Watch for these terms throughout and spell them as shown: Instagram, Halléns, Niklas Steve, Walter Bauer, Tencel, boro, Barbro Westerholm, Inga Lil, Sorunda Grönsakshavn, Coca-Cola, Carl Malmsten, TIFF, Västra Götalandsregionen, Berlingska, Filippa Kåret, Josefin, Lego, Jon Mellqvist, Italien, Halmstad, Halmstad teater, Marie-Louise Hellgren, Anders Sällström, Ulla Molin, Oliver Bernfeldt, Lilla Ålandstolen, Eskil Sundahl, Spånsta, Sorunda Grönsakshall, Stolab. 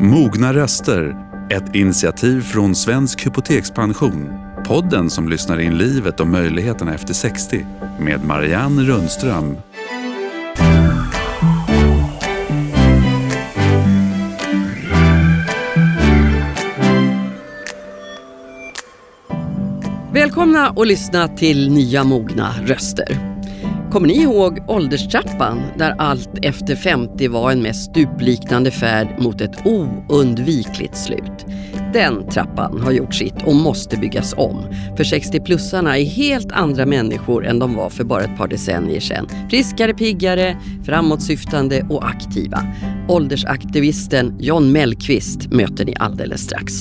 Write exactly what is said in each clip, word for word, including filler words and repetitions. Mogna röster, ett initiativ från Svensk Hypotekspension. Podden som lyssnar in livet och möjligheterna efter sextio med Marianne Rundström. Välkomna och lyssna till nya mogna röster. Kommer ni ihåg ålderstrappan där allt efter femtio var en mest stupliknande färd mot ett oundvikligt slut? Den trappan har gjort sitt och måste byggas om. För sextio-plussarna är helt andra människor än de var för bara ett par decennier sedan. Friskare, piggare, framåtsyftande och aktiva. Åldersaktivisten Jon Mellqvist möter ni alldeles strax.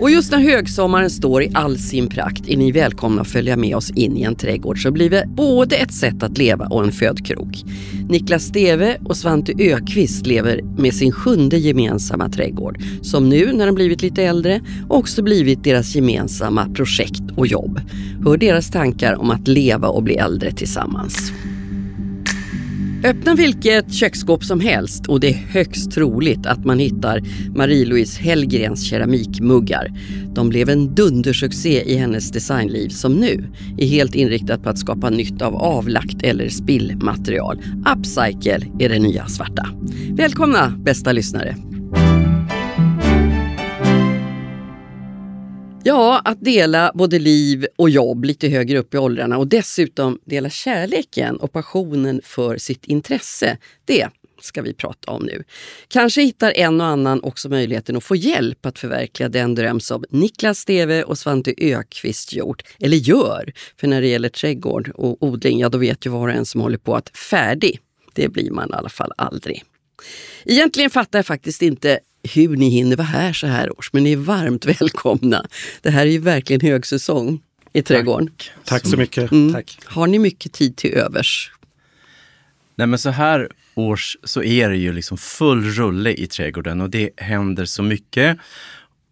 Och just när högsommaren står i all sin prakt är ni välkomna att följa med oss in i en trädgård som blir både ett sätt att leva och en födkrok. Niklas Steve och Svante Öqvist lever med sin sjunde gemensamma trädgård som nu när de blivit lite äldre också blivit deras gemensamma projekt och jobb. Hör deras tankar om att leva och bli äldre tillsammans. Öppna vilket köksskåp som helst och det är högst troligt att man hittar Marie-Louise Hellgrens keramikmuggar. De blev en dundersuccé i hennes designliv som nu är helt inriktat på att skapa nytt av avlagt eller spillmaterial. Upcycle är det nya svarta. Välkomna bästa lyssnare! Ja, att dela både liv och jobb lite högre upp i åldrarna och dessutom dela kärleken och passionen för sitt intresse, det ska vi prata om nu. Kanske hittar en och annan också möjligheten att få hjälp att förverkliga den dröm som Niklas Steve och Svante Öqvist gjort, eller gör. För när det gäller trädgård och odling, ja då vet ju var och en som håller på att färdig. Det blir man i alla fall aldrig. Egentligen fattar jag faktiskt inte hur ni hinner vara här så här års, men ni är varmt välkomna. Det här är ju verkligen högsäsong i trädgården. Tack, Tack så mycket. Mm. Tack. Har ni mycket tid till övers? Nej, men så här års så är det ju liksom full rulle i trädgården och det händer så mycket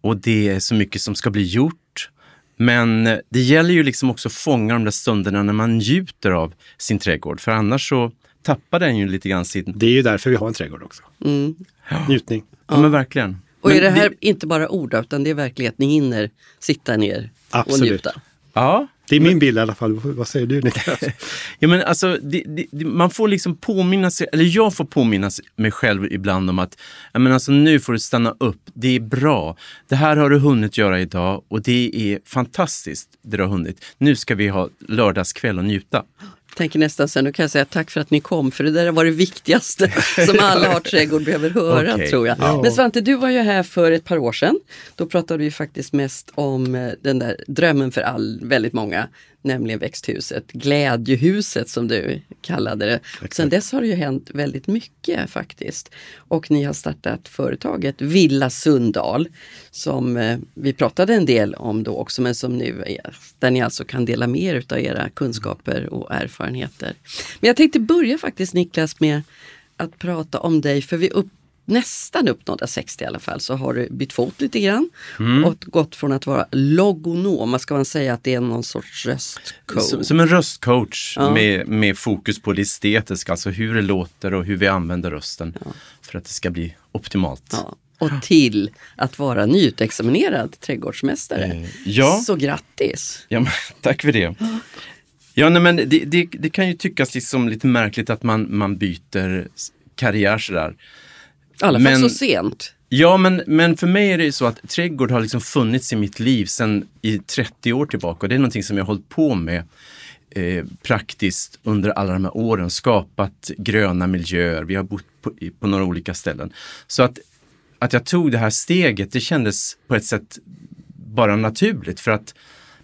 och det är så mycket som ska bli gjort. Men det gäller ju liksom också att fånga de där stunderna när man njuter av sin trädgård, för annars så tappar den ju lite grann sin... Det är ju därför vi har en trädgård också. Mm. Njutning. Ja, ja, men verkligen. Och men är det här det... inte bara ord utan det är verkligen att ni hinner sitta ner absolut. Och njuta. Ja. Det är men... min bild i alla fall. Vad säger du, Niklas? Ja, men alltså, det, det, man får liksom påminna sig, eller jag får påminna mig själv ibland om att jag menar, alltså, nu får du stanna upp. Det är bra. Det här har du hunnit göra idag och det är fantastiskt det du har hunnit. Nu ska vi ha lördagskväll och njuta. Tänker nästan sen, då kan jag säga tack för att ni kom, för det där var det viktigaste som alla har trädgård behöver höra, okay. Tror jag. Ja. Men Svante, du var ju här för ett par år sedan. Då pratade vi faktiskt mest om den där drömmen för all, väldigt många, nämligen växthuset, glädjehuset som du kallade det. Okay. Sen dess har det ju hänt väldigt mycket faktiskt. Och ni har startat företaget Villa Sundahl som vi pratade en del om då också, men som nu är, där ni alltså kan dela mer utav era kunskaper och erfarenheter. Men jag tänkte börja faktiskt, Niklas, med att prata om dig, för vi upp, nästan uppnådda sextio i alla fall så har du bytt fot lite grann mm. och gått från att vara logonom, man ska man säga att det är någon sorts röstcoach. Som, som en röstcoach ja. med, med fokus på det estetiska, alltså hur det låter och hur vi använder rösten ja. för att det ska bli optimalt. Ja. Och till att vara nyutexaminerad trädgårdsmästare. Eh, ja. Så grattis! Ja, men, tack för det. Ja. Ja, nej, men det, det, det kan ju tyckas liksom lite märkligt att man, man byter karriär sådär. I alla fall så sent. Ja, men, men för mig är det ju så att trädgård har liksom funnits i mitt liv sedan i trettio år tillbaka. Och det är någonting som jag har hållit på med eh, praktiskt under alla de här åren. Skapat gröna miljöer. Vi har bott på, på några olika ställen. Så att, att jag tog det här steget, det kändes på ett sätt bara naturligt. För att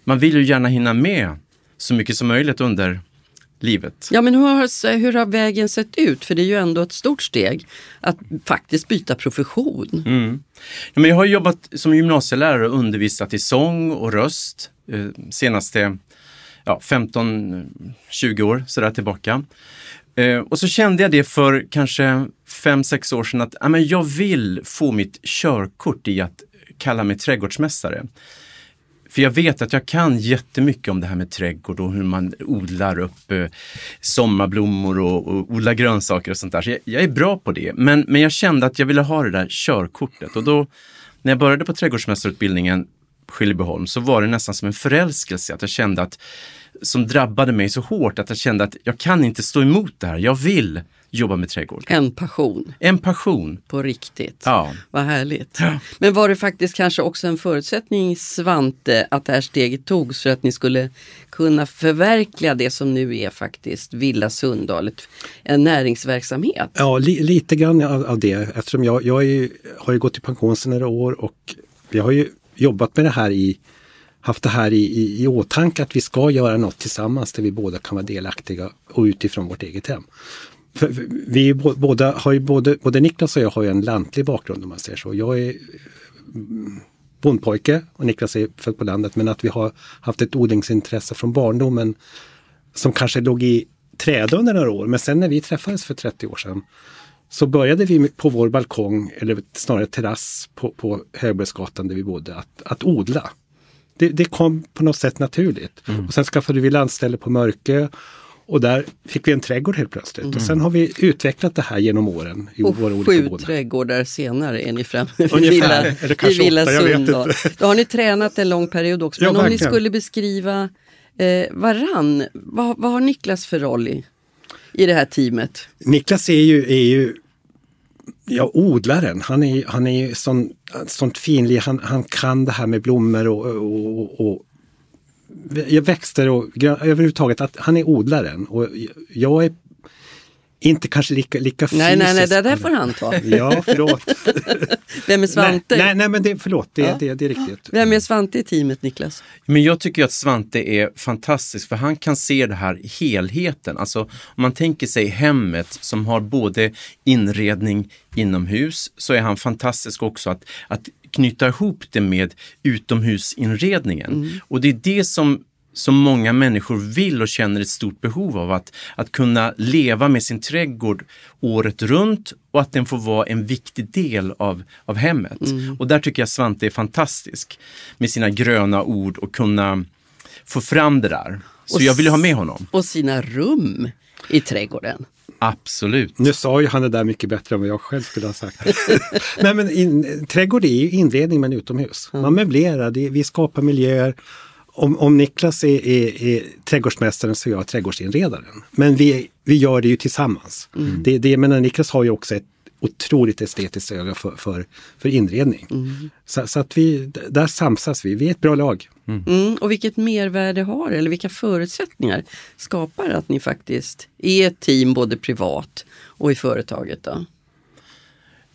man vill ju gärna hinna med så mycket som möjligt under livet. Ja, men hur har, hur har vägen sett ut? För det är ju ändå ett stort steg att faktiskt byta profession. Mm. Ja, men jag har jobbat som gymnasielärare och undervisat i sång och röst eh, senaste ja, femton tjugo år sådär tillbaka. Eh, och så kände jag det för kanske fem sex år sedan att ja, men jag vill få mitt körkort i att kalla mig trädgårdsmästare. För jag vet att jag kan jättemycket om det här med trädgård och hur man odlar upp eh, sommarblommor och, och odlar grönsaker och sånt där. Så jag, jag är bra på det. Men, men jag kände att jag ville ha det där körkortet. Och då, när jag började på trädgårdsmästarutbildningen Skilbeholm, så var det nästan som en förälskelse att jag kände att, som drabbade mig så hårt att jag kände att jag kan inte stå emot det här. Jag vill jobba med trädgård. En passion. En passion. På riktigt. Ja. Vad härligt. Ja. Men var det faktiskt kanske också en förutsättning, Svante, att det här steget togs för att ni skulle kunna förverkliga det som nu är faktiskt Villa Sundahl, en näringsverksamhet? Ja, li- lite grann av det. Eftersom jag, jag är ju, har ju gått i pension sedan några år och jag har ju jobbat med det här i haft det här i, i, i åtanke att vi ska göra något tillsammans där vi båda kan vara delaktiga och utifrån vårt eget hem. För vi båda har ju både, både Niklas och jag har ju en lantlig bakgrund om man säger så. Jag är bondpojke och Niklas är född på landet, men att vi har haft ett odlingsintresse från barndomen som kanske låg i träd under några år. Men sen när vi träffades för trettio år sedan så började vi på vår balkong, eller snarare terrass på, på Högbergsgatan där vi bodde, att, att odla. Det, det kom på något sätt naturligt. Mm. Och sen skaffade vi landställe på Mörke och där fick vi en trädgård helt plötsligt. Mm. Och sen har vi utvecklat det här genom åren. I och våra sju olika trädgårdar senare är ni framme vid Villa, i Villa Sundahl. Då har ni tränat en lång period också. Men ja, om ni skulle beskriva eh, varann, vad, vad har Niklas för roll i, i det här teamet? Niklas är ju... Är ju Ja, odlaren. Han är, han är ju sån, sånt finlig. Han, han kan det här med blommor och, och, och, och växter och grön, överhuvudtaget. Att han är odlaren. Och jag är inte kanske lika, lika fysisk. Nej, nej, nej. Det där får han ta. Ja, förlåt. Vem är Svante? Nej, nej, nej men det, förlåt. Det, ja. det, det är riktigt. Vem är Svante i teamet, Niklas? Men jag tycker ju att Svante är fantastisk. För han kan se det här helheten. Alltså, om man tänker sig hemmet som har både inredning inomhus, så är han fantastisk också att, att knyta ihop det med utomhusinredningen. Mm. Och det är det som... som många människor vill och känner ett stort behov av, att, att kunna leva med sin trädgård året runt och att den får vara en viktig del av, av hemmet. Mm. Och där tycker jag Svante är fantastisk med sina gröna ord och kunna få fram det där. Så och jag vill ha med honom. Och sina rum i trädgården. Absolut. Nu sa ju han det där mycket bättre än vad jag själv skulle ha sagt. Nej, men in, trädgård är ju inredning men utomhus. Mm. Man möblerar, det, vi skapar miljöer. Om, om Niklas är, är, är trädgårdsmästaren så är jag trädgårdsinredaren. Men vi, vi gör det ju tillsammans. Mm. Det, det, men Niklas har ju också ett otroligt estetiskt öga för, för, för inredning. Mm. Så, så att vi, där samsas vi. Vi är ett bra lag. Mm. Mm, och vilket mervärde har det? Eller vilka förutsättningar skapar att ni faktiskt är ett team både privat och i företaget då?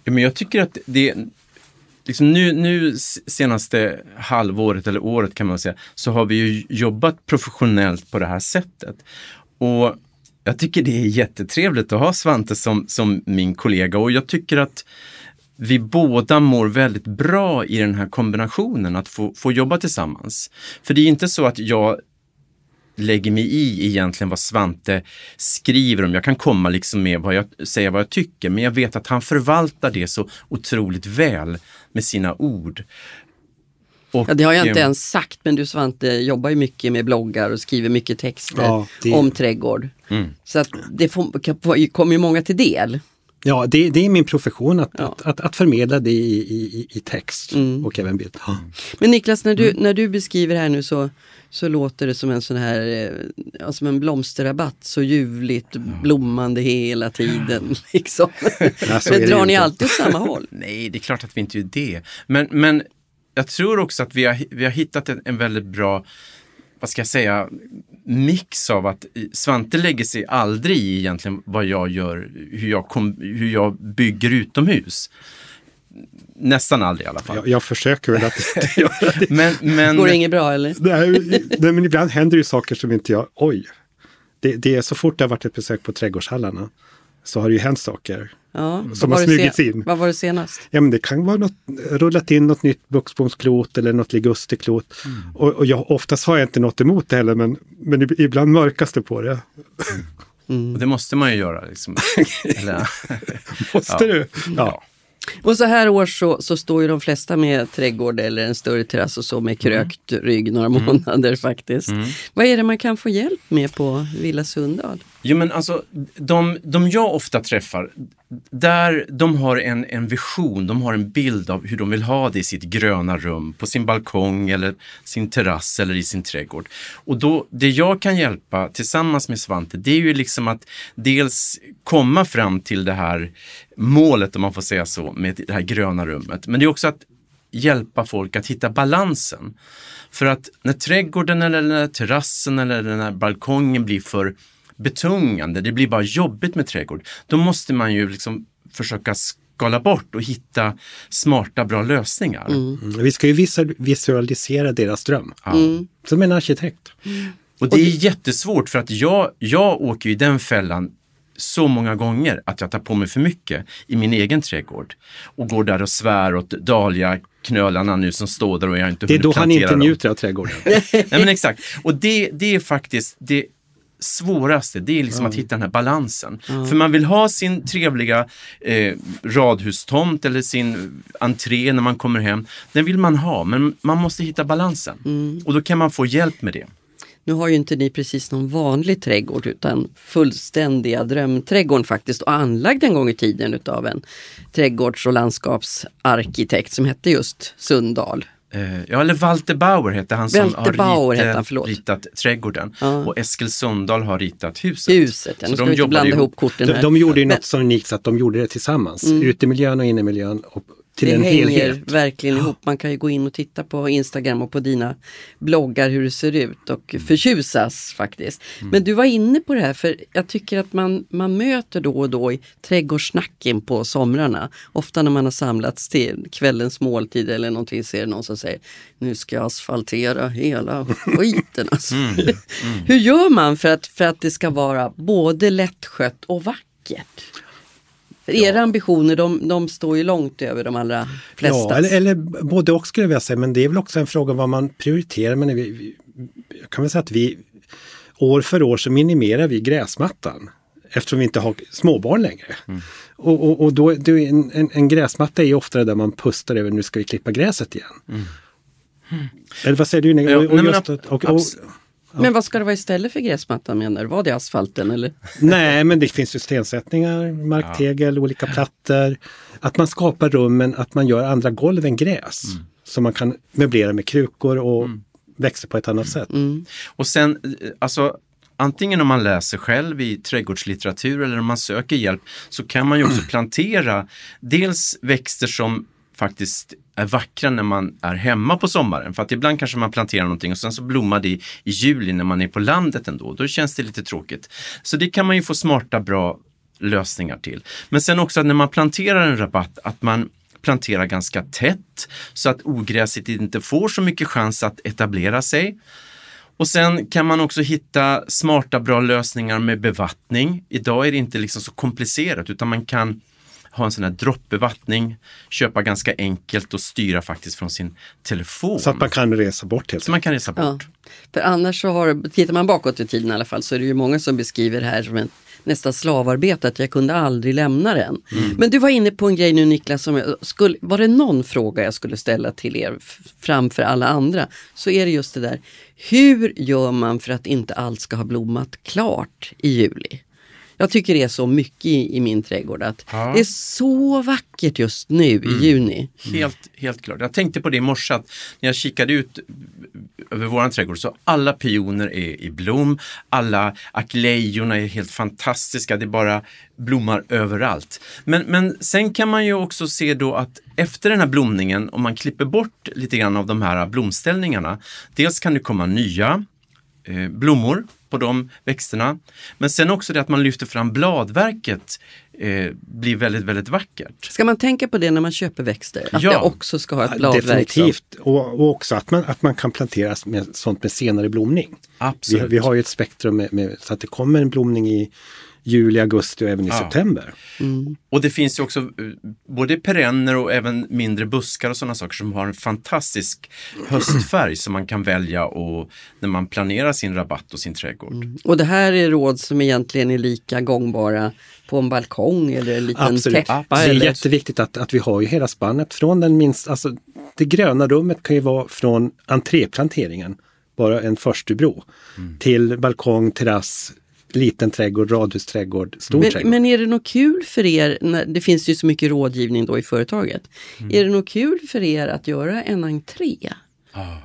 Ja, men jag tycker att det... Liksom nu, nu senaste halvåret eller året kan man säga, så har vi ju jobbat professionellt på det här sättet. Och jag tycker det är jättetrevligt att ha Svante som, som min kollega. Och jag tycker att vi båda mår väldigt bra i den här kombinationen att få, få jobba tillsammans. För det är inte så att jag lägger mig i egentligen vad Svante skriver om. Jag kan komma liksom med vad jag säger, vad jag tycker, men jag vet att han förvaltar det så otroligt väl med sina ord. Och, ja, det har jag inte ens sagt, men du Svante jobbar ju mycket med bloggar och skriver mycket texter ja, det... om trädgård. Mm. Så att det får, kommer ju många till del. Ja, det, det är min profession att, ja. att, att, att förmedla det i, i, i text mm. och även bild. Ja. Men Niklas, när du, mm. när du beskriver här nu så, så låter det som en sån här ja, som en blomsterrabatt, så ljuvligt blommande hela tiden. Liksom. Ja, men drar ni alltid åt samma håll? Nej, det är klart att vi inte är det. Men, men jag tror också att vi har, vi har hittat en, en väldigt bra, vad ska jag säga, mix av att Svante lägger sig aldrig i egentligen vad jag gör, hur jag, kom, hur jag bygger utomhus. Nästan aldrig i alla fall. Jag, jag försöker väl att inte göra det. Men, men... Går det inget bra eller? Nej, nej, men ibland händer ju saker som inte jag, oj. Det, det är så fort det har varit ett besök på trädgårdshallarna så har det ju hänt saker. Ja, som har smugits sen- in. Vad var det senast? Ja, men det kan vara något, rullat in något nytt buxbomsklot eller något ligusterklot. Mm. Och, och jag, oftast har jag inte något emot det heller, men, men ibland mörkas det på det. Mm. Mm. Och det måste man ju göra. Liksom. Eller, måste ja. du? Ja. ja. Och så här år så, så står ju de flesta med trädgård eller en större terrass och så med krökt mm. rygg några månader mm. faktiskt. Mm. Vad är det man kan få hjälp med på Villa Sundahl? Jo, men alltså, de, de jag ofta träffar, där de har en, en vision, de har en bild av hur de vill ha det i sitt gröna rum, på sin balkong eller sin terrass eller i sin trädgård. Och då, det jag kan hjälpa tillsammans med Svante, det är ju liksom att dels komma fram till det här målet, om man får säga så, med det här gröna rummet. Men det är också att hjälpa folk att hitta balansen. För att när trädgården eller när terrassen eller när balkongen blir för betungande, det blir bara jobbigt med trädgård, då måste man ju liksom försöka skala bort och hitta smarta, bra lösningar. Mm. Vi ska ju visualisera deras dröm. Ja. Mm. Som en arkitekt. Mm. Och det är jättesvårt, för att jag, jag åker i den fällan så många gånger att jag tar på mig för mycket i min egen trädgård och går där och svär åt dahlia knölarna nu som står där och jag inte hunnit plantera dem. Det är då han inte njuter av trädgården. Nej, men exakt. Och det, det är faktiskt det svåraste, det är liksom mm. att hitta den här balansen. Mm. För man vill ha sin trevliga eh, radhustomt eller sin entré när man kommer hem. Den vill man ha, men man måste hitta balansen. Mm. Och då kan man få hjälp med det. Nu har ju inte ni precis någon vanlig trädgård utan fullständiga drömträdgården faktiskt, och anlagd en gång i tiden utav en trädgårds- och landskapsarkitekt som hette just Sundahl. Ja, eller Walter Bauer heter han som Walter har Bauer ritat, heter han, ritat trädgården. Ja. Och Eskil Sundahl har ritat huset. Huset, ja, så de inte blanda ihop korten de, här. De gjorde ju något så unikt så att de gjorde det tillsammans. Mm. Utemiljön och innemiljön och till det en helhet. Det verkligen ihop. Man kan ju gå in och titta på Instagram och på dina bloggar hur det ser ut och förtjusas faktiskt. Mm. Men du var inne på det här, för jag tycker att man, man möter då och då i trädgårdssnacken på somrarna. Ofta när man har samlats till kvällens måltid eller någonting, ser någon som säger nu ska jag asfaltera hela skiten. Alltså. Mm. Mm. Hur gör man för att, för att det ska vara både lättskött och vackert? Era ja. ambitioner, de, de står ju långt över de allra flesta. Ja, eller, eller både och skulle jag säga, men det är väl också en fråga vad man prioriterar. Men vi, vi, jag kan väl säga att vi år för år så minimerar vi gräsmattan eftersom vi inte har småbarn längre. Mm. Och, och, och då, då en, en, en gräsmatta är ju ofta det där man pustar över, nu ska vi klippa gräset igen. Mm. Mm. Eller vad säger du? Och, och just att, och, och, Ja. Men vad ska det vara istället för gräsmattan, menar du? Var det asfalten eller? Nej, men det finns ju stensättningar, marktegel, ja. olika plattor. Att man skapar rummen, att man gör andra golv än gräs. Mm. Så man kan möblera med krukor och mm. växer på ett annat mm. sätt. Mm. Och sen, alltså, antingen om man läser själv i trädgårdslitteratur eller om man söker hjälp, så kan man ju också plantera dels växter som faktiskt är vackra när man är hemma på sommaren. För att ibland kanske man planterar någonting och sen så blommar det i juli när man är på landet ändå. Då känns det lite tråkigt. Så det kan man ju få smarta, bra lösningar till. Men sen också att när man planterar en rabatt, att man planterar ganska tätt så att ogräset inte får så mycket chans att etablera sig. Och sen kan man också hitta smarta, bra lösningar med bevattning. Idag är det inte liksom så komplicerat, utan man kan ha en sån här droppbevattning, köpa ganska enkelt och styra faktiskt från sin telefon. Så att man kan resa bort helt. Så man kan resa bort. Ja. För annars så har, tittar man bakåt i tiden i alla fall, så är det ju många som beskriver det här som en nästan slavarbete, att jag kunde aldrig lämna den. Mm. Men du var inne på en grej nu, Niklas, som jag skulle, var det någon fråga jag skulle ställa till er framför alla andra, så är det just det där. Hur gör man för att inte allt ska ha blommat klart i juli? Jag tycker det är så mycket i, i min trädgård att ja. det är så vackert just nu mm. i juni. Helt, helt klart. Jag tänkte på det i morse, att när jag kikade ut över våran trädgård så alla pioner är i blom. Alla aklejorna är helt fantastiska. Det bara blommar överallt. Men, men sen kan man ju också se då att efter den här blomningen, om man klipper bort lite grann av de här blomställningarna, dels kan det komma nya eh, blommor på de växterna. Men sen också det att man lyfter fram bladverket eh, blir väldigt, väldigt vackert. Ska man tänka på det när man köper växter? Att ja. det också ska ha ett bladverk? Definitivt. Och, och också att man, att man kan plantera med, sånt med senare blomning. Absolut. Vi, vi har ju ett spektrum med, med, så att det kommer en blomning i juli, augusti och även i ja. september. Mm. Och det finns ju också både perenner och även mindre buskar och sådana saker som har en fantastisk höstfärg som man kan välja och när man planerar sin rabatt och sin trädgård. Mm. Och det här är råd som egentligen är lika gångbara på en balkong eller en liten Absolut. täppa. Det är eller... jätteviktigt att, att vi har ju hela spannet från den minsta, alltså det gröna rummet kan ju vara från entréplanteringen, bara en förstubro, mm. till balkong, terrass, liten trädgård, radhusträdgård, stor men, trädgård. Men är det något kul för er, när, det finns ju så mycket rådgivning då i företaget, mm. är det något kul för er att göra en entré? Ja. Ah.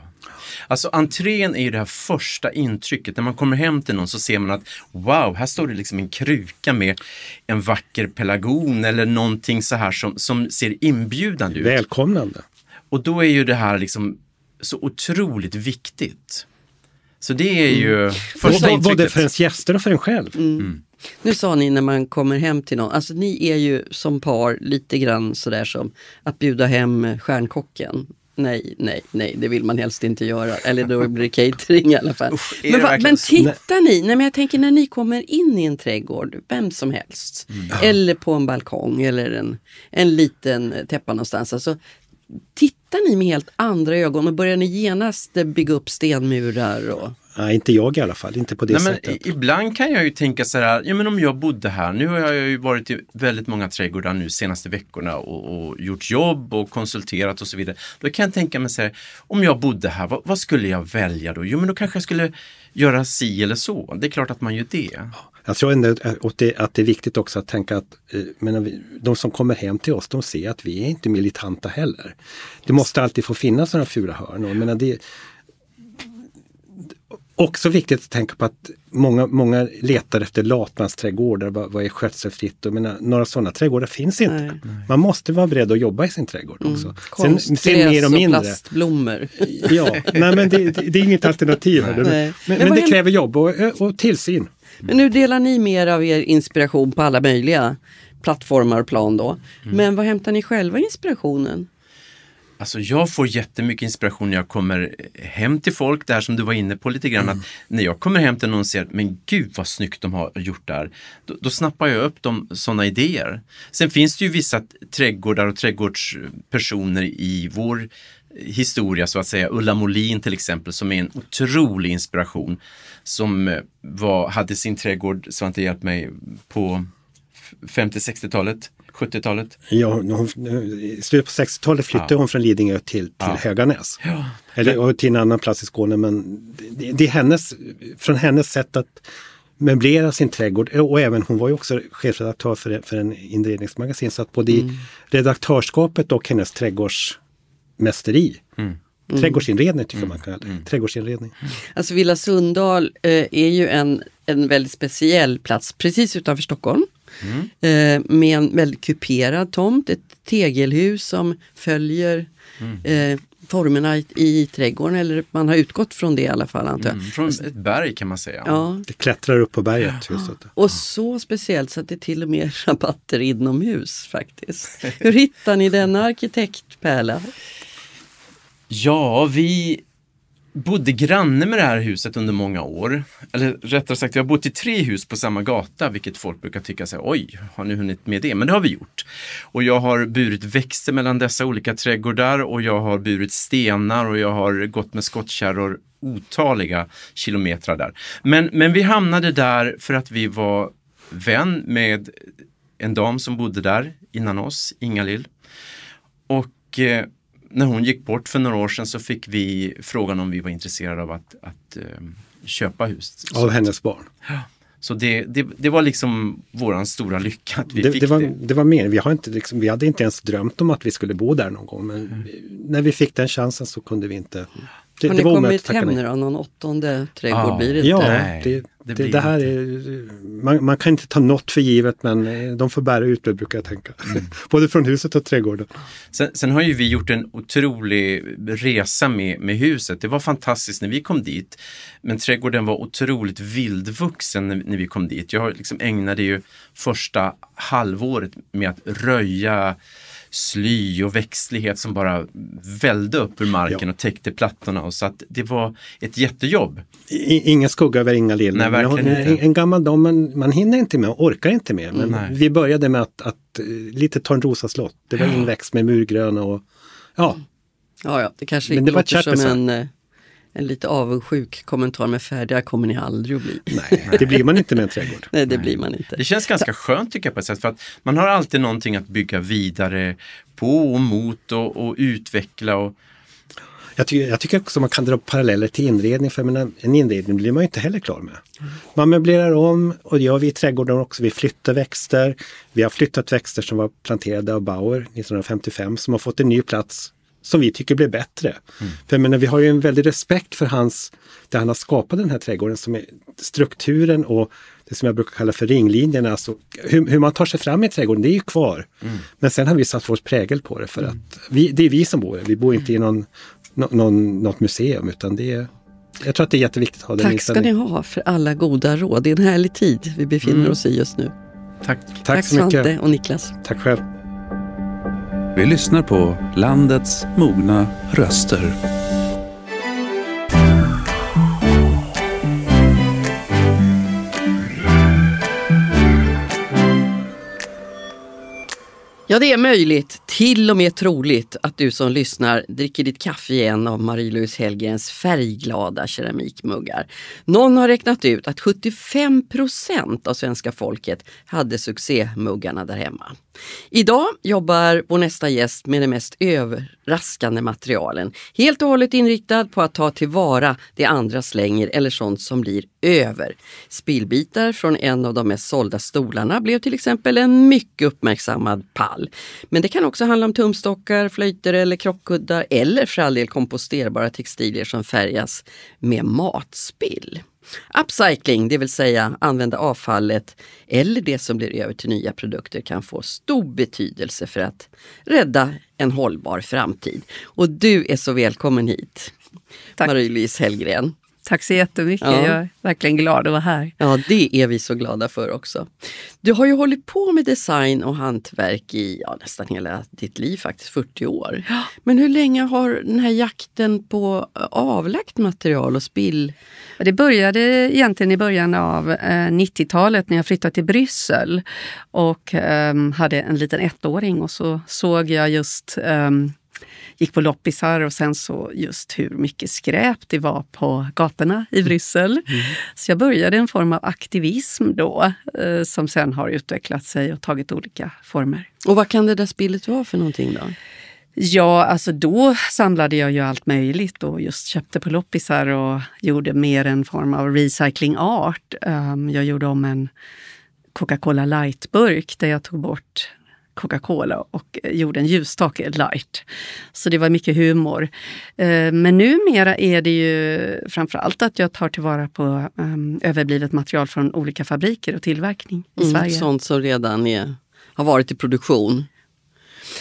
Alltså entrén är ju det här första intrycket. När man kommer hem till någon så ser man att wow, här står det liksom en kruka med en vacker pelargon eller någonting så här som, som ser inbjudande ut. Välkomnande. Och då är ju det här liksom så otroligt viktigt. Så det är ju mm. första intrycket. Både för ens gäster och för en själv. Mm. Mm. Nu sa ni när man kommer hem till någon, alltså ni är ju som par lite grann sådär som att bjuda hem stjärnkocken. Nej, nej, nej, det vill man helst inte göra. Eller då blir det catering i alla fall. Usch, men, va, men tittar ni, nej, men jag tänker när ni kommer in i en trädgård, vem som helst. Mm. Eller på en balkong eller en, en liten täppa någonstans. Alltså, tittar ni med helt andra ögon och börjar ni genast bygga upp stenmurar? Och... Nej, inte jag i alla fall. Inte på det nej, sättet. Men ibland kan jag ju tänka så här, ja men om jag bodde här, nu har jag ju varit i väldigt många trädgårdar nu senaste veckorna och, och gjort jobb och konsulterat och så vidare. Då kan jag tänka mig så här, om jag bodde här, vad, vad skulle jag välja då? Jo men då kanske jag skulle göra si eller så. Det är klart att man gör det. Jag tror ändå att det, att det är viktigt också att tänka att men de som kommer hem till oss, de ser att vi är inte militanta heller. Det måste alltid få finnas sådana fula hörn. Och, men det är också viktigt att tänka på att många, många letar efter latmansträdgårdar, vad, vad är skötselfritt. Och, men, några sådana trädgårdar finns inte. Nej. Man måste vara beredd att jobba i sin trädgård mm. också. Sen, sen mer och mindre. Plastblommor. Ja, nej, men det, det är inget alternativ. Nej. Men, nej. men, men, men det kräver jobb och, och tillsyn. Men nu delar ni mer av er inspiration på alla möjliga plattformar och plan då. Mm. Men vad hämtar ni själva inspirationen? Alltså jag får jättemycket inspiration när jag kommer hem till folk. Där som du var inne på lite grann. Mm. Att när jag kommer hem till någon och säger men gud vad snyggt de har gjort där. Då, då snappar jag upp de, sådana idéer. Sen finns det ju vissa trädgårdar och trädgårdspersoner i vår historia så att säga. Ulla Molin till exempel som är en otrolig inspiration. Som var, hade sin trädgård, Svante hjälpt mig, på femtio-sextiotalet, sjuttiotalet. Ja, hon, i slutet på sextiotalet flyttade ja. hon från Lidingö till, till ja. Höganäs. Ja. Eller och till en annan plats i Skåne, men det, det är hennes, från hennes sätt att möblera sin trädgård. Och även hon var ju också chefredaktör för, för en inredningsmagasin, så att både mm. i redaktörskapet och hennes trädgårdsmästeri mm. Mm. Trädgårdsinredning tycker mm. man kan mm. Trädgårdsinredning. Alltså Villa Sundahl eh, är ju en, en väldigt speciell plats precis utanför Stockholm. Mm. Eh, med en väldigt kuperad tomt. Ett tegelhus som följer mm. eh, formerna i, i trädgården. Eller man har utgått från det i alla fall antar jag. Mm. Från ett berg kan man säga. Ja. Det klättrar upp på berget. Ja. Just det. Och så speciellt så att det är till och med rabatter inomhus faktiskt. Hur hittar ni denna arkitektpärla? Ja, vi bodde granne med det här huset under många år. Eller rättare sagt, vi har bott i tre hus på samma gata, vilket folk brukar tycka så här, oj, har ni hunnit med det? Men det har vi gjort. Och jag har burit växter mellan dessa olika trädgårdar och jag har burit stenar och jag har gått med skottkärror otaliga kilometrar där. Men, men vi hamnade där för att vi var vän med en dam som bodde där innan oss, Inga Lil. Och... Eh, När hon gick bort för några år sedan så fick vi frågan om vi var intresserade av att, att köpa hus. Av hennes barn. Ja. Så det, det, det var liksom våran stora lycka att vi det, fick det. Var, det. det var mer. Vi, har inte, liksom, vi hade inte ens drömt om att vi skulle bo där någon gång. Men mm. vi, när vi fick den chansen så kunde vi inte... Det, har ni det var kommit hem nu då? Någon åttonde trädgård ah, blir det ja, inte? Ja, det, det, det, det här är... Man, man kan inte ta något för givet, men de får bära ut det, brukar jag tänka. Mm. Både från huset och trädgården. Sen, sen har ju vi gjort en otrolig resa med, med huset. Det var fantastiskt när vi kom dit. Men trädgården var otroligt vildvuxen när, när vi kom dit. Jag liksom ägnade ju första halvåret med att röja... sly och växtlighet som bara vällde upp ur marken, ja, och täckte plattorna. Och så att det var ett jättejobb. I, inga skugga över Inga Lil. Nej, verkligen hon, inte. En gammal dam, man, man hinner inte med, orkar inte med. Men nej, vi började med att, att lite ta en rosa slott. Det var inväxt med murgröna och ja. Ja, ja, det kanske inte låter som en... En lite avundsjuk kommentar med färdiga kommer ni aldrig att bli. Nej, det blir man inte med en trädgård. Nej, det Nej. blir man inte. Det känns ganska skönt tycker jag på ett sätt. För att man har alltid någonting att bygga vidare på och mot och, och utveckla. Och... Jag, ty- jag tycker också man kan dra paralleller till inredning. För jag menar, en inredning blir man ju inte heller klar med. Mm. Man möblerar om, och det gör vi i trädgården också. Vi flyttar växter. Vi har flyttat växter som var planterade av Bauer nitton femtiofem som har fått en ny plats. Som vi tycker blir bättre. Mm. För jag menar, vi har ju en väldig respekt för hans, det han har skapat den här trädgården, som är strukturen och det som jag brukar kalla för ringlinjerna. Alltså hur, hur man tar sig fram i trädgården, det är ju kvar. Mm. Men sen har vi satt vår prägel på det för mm. att vi, det är vi som bor. Vi bor inte i någon, no, någon, något museum, utan det är, jag tror att det är jätteviktigt att ha den. Tack ska ni ha för alla goda råd. Det är en härlig tid vi befinner mm. oss i just nu. Tack, Tack, Tack så mycket. Svante och Niklas. Tack själv. Vi lyssnar på landets mogna röster. Ja, det är möjligt, till och med troligt, att du som lyssnar dricker ditt kaffe igen av Marie-Louise Hellgrens färgglada keramikmuggar. Någon har räknat ut att sjuttiofem procent av svenska folket hade succémuggarna där hemma. Idag jobbar vår nästa gäst med de mest överraskande materialen. Helt och hållet inriktad på att ta tillvara det andra slänger eller sånt som blir över. Spillbitar från en av de mest sålda stolarna blev till exempel en mycket uppmärksammad pall. Men det kan också handla om tumstockar, flöjter eller krockkuddar eller för all del komposterbara textilier som färgas med matspill. Upcycling, det vill säga använda avfallet eller det som blir över till nya produkter, kan få stor betydelse för att rädda en hållbar framtid. Och du är så välkommen hit, tack. Marie-Louise Hellgren. Tack så jättemycket, ja. Jag är verkligen glad att vara här. Ja, det är vi så glada för också. Du har ju hållit på med design och hantverk i ja, nästan hela ditt liv faktiskt, fyrtio år. Ja. Men hur länge har den här jakten på avlagt material och spill? Det började egentligen i början av nittiotalet när jag flyttade till Bryssel och um, hade en liten ettåring och så såg jag just... Um, gick på loppisar och sen så just hur mycket skräp det var på gatorna i Bryssel. Mm. Så jag började en form av aktivism då eh, som sen har utvecklat sig och tagit olika former. Och vad kan det där spillet vara för någonting då? Ja, alltså då samlade jag ju allt möjligt och just köpte på loppisar och gjorde mer en form av recycling art. Um, jag gjorde om en Coca-Cola Light-burk där jag tog bort Coca-Cola och gjorde en ljusstake light. Så det var mycket humor. Men numera är det ju framförallt att jag tar tillvara på överblivet material från olika fabriker och tillverkning i mm, Sverige. Sånt som redan är, har varit i produktion.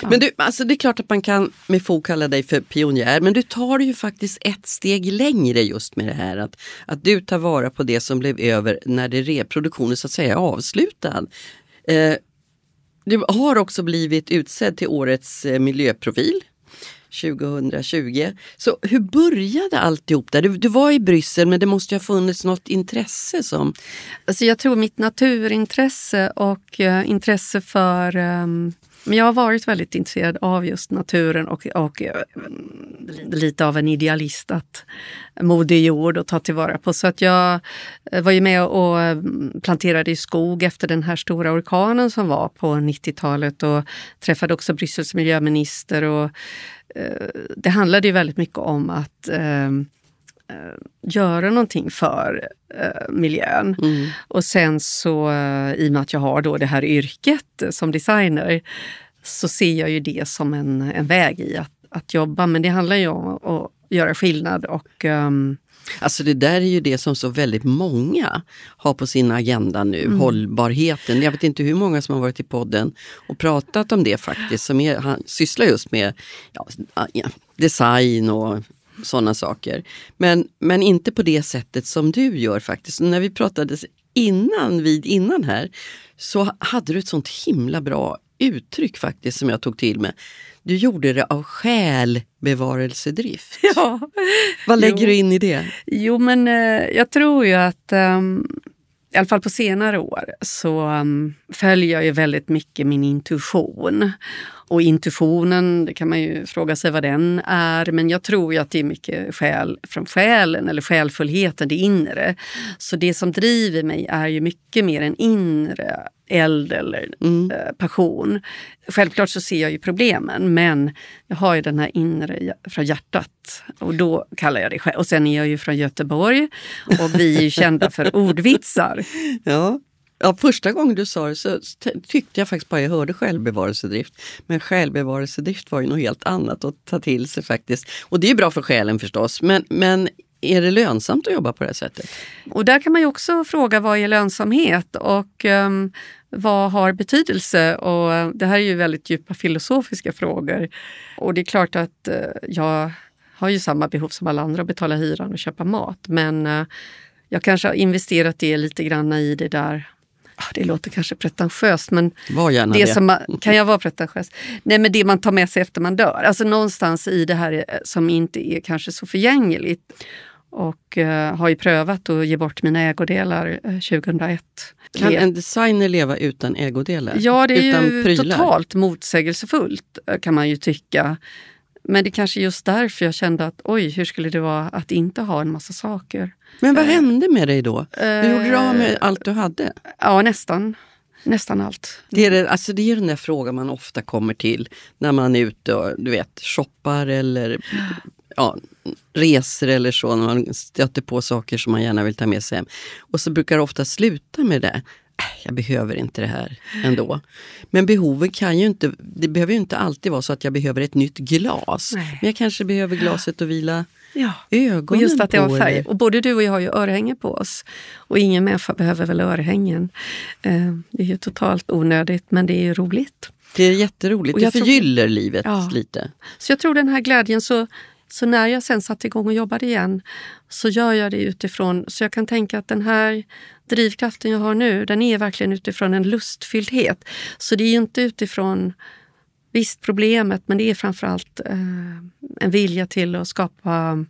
Ja. Men du, alltså det är klart att man kan med fog kalla dig för pionjär, men du tar ju faktiskt ett steg längre just med det här. Att, att du tar vara på det som blev över när det reproduktionen så att säga är avslutad. Eh, Du har också blivit utsedd till årets miljöprofil tjugotjugo. Så hur började alltihop där? Du, du var i Bryssel, men det måste ju ha funnits något intresse som... Alltså jag tror mitt naturintresse och uh, intresse för... Um... Men jag har varit väldigt intresserad av just naturen och, och lite av en idealist att moder jord och ta tillvara på. Så att jag var ju med och planterade i skog efter den här stora orkanen som var på nittiotalet och träffade också Bryssels miljöminister. Och det handlade ju väldigt mycket om att göra någonting för eh, miljön. Mm. Och sen så, i och med att jag har då det här yrket som designer, så ser jag ju det som en, en väg i att, att jobba. Men det handlar ju om att göra skillnad och... Um, Alltså det där är ju det som så väldigt många har på sin agenda nu, mm. hållbarheten. Jag vet inte hur många som har varit i podden och pratat om det faktiskt, som är, han sysslar just med ja, design och sådana saker. Men, men inte på det sättet som du gör faktiskt. När vi pratade innan vid innan här så hade du ett sånt himla bra uttryck faktiskt som jag tog till med. Du gjorde det av själbevarelsedrift. Ja. Vad lägger jo. du in i det? Jo, men eh, jag tror ju att eh, i alla fall på senare år så um, följer jag ju väldigt mycket min intuition. Och intuitionen, det kan man ju fråga sig vad den är. Men jag tror ju att det är mycket själ från själen eller själfullheten, det inre. Så det som driver mig är ju mycket mer en inre eld eller mm. eh, passion. Självklart så ser jag ju problemen, men jag har ju den här inre från hjärtat. Och då kallar jag det själv. Och sen är jag ju från Göteborg och vi är ju kända för ordvitsar. Ja. Ja, första gången du sa det så tyckte jag faktiskt bara jag hörde självbevarelsedrift. Men självbevarelsedrift var ju något helt annat att ta till sig faktiskt. Och det är ju bra för själen förstås, men, men är det lönsamt att jobba på det här sättet? Och där kan man ju också fråga vad är lönsamhet och um, vad har betydelse? Och det här är ju väldigt djupa filosofiska frågor. Och det är klart att uh, jag har ju samma behov som alla andra att betala hyran och köpa mat. Men uh, jag kanske har investerat det lite grann i det där. Det låter kanske pretentiöst, men det, det som man, kan jag vara pretentiös? Nej, men det man tar med sig efter man dör. Alltså någonstans i det här som inte är kanske så förgängligt. Och uh, har ju prövat att ge bort mina ägodelar uh, tjugohundraett. Kan Le- en designer leva utan ägodelar? Ja, det är utan ju prylar. Totalt motsägelsefullt kan man ju tycka. Men det kanske just därför jag kände att oj, hur skulle det vara att inte ha en massa saker. Men vad eh, hände med dig då? Du eh, gjorde av med allt du hade? Ja, nästan. Nästan allt. Det är, det, alltså det är den där frågan man ofta kommer till när man är ute och du vet, shoppar eller ja, reser eller så. När man stöter på saker som man gärna vill ta med sig hem. Och så brukar det ofta sluta med det. Jag behöver inte det här ändå. Men behoven kan ju inte, det behöver ju inte alltid vara så att jag behöver ett nytt glas. Nej. Men jag kanske behöver glaset och vila ja. ögonen på. Och just att det var färg. Och både du och jag har ju örhängen på oss. Och ingen människa behöver väl örhängen. Det är ju totalt onödigt, men det är ju roligt. Det är jätteroligt, det förgyller tror... livet ja. lite. Så jag tror den här glädjen så... Så när jag sen satt igång och jobbade igen så gör jag det utifrån. Så jag kan tänka att den här drivkraften jag har nu, den är verkligen utifrån en lustfylldhet. Så det är ju inte utifrån visst problemet, men det är framförallt eh, en vilja till att skapa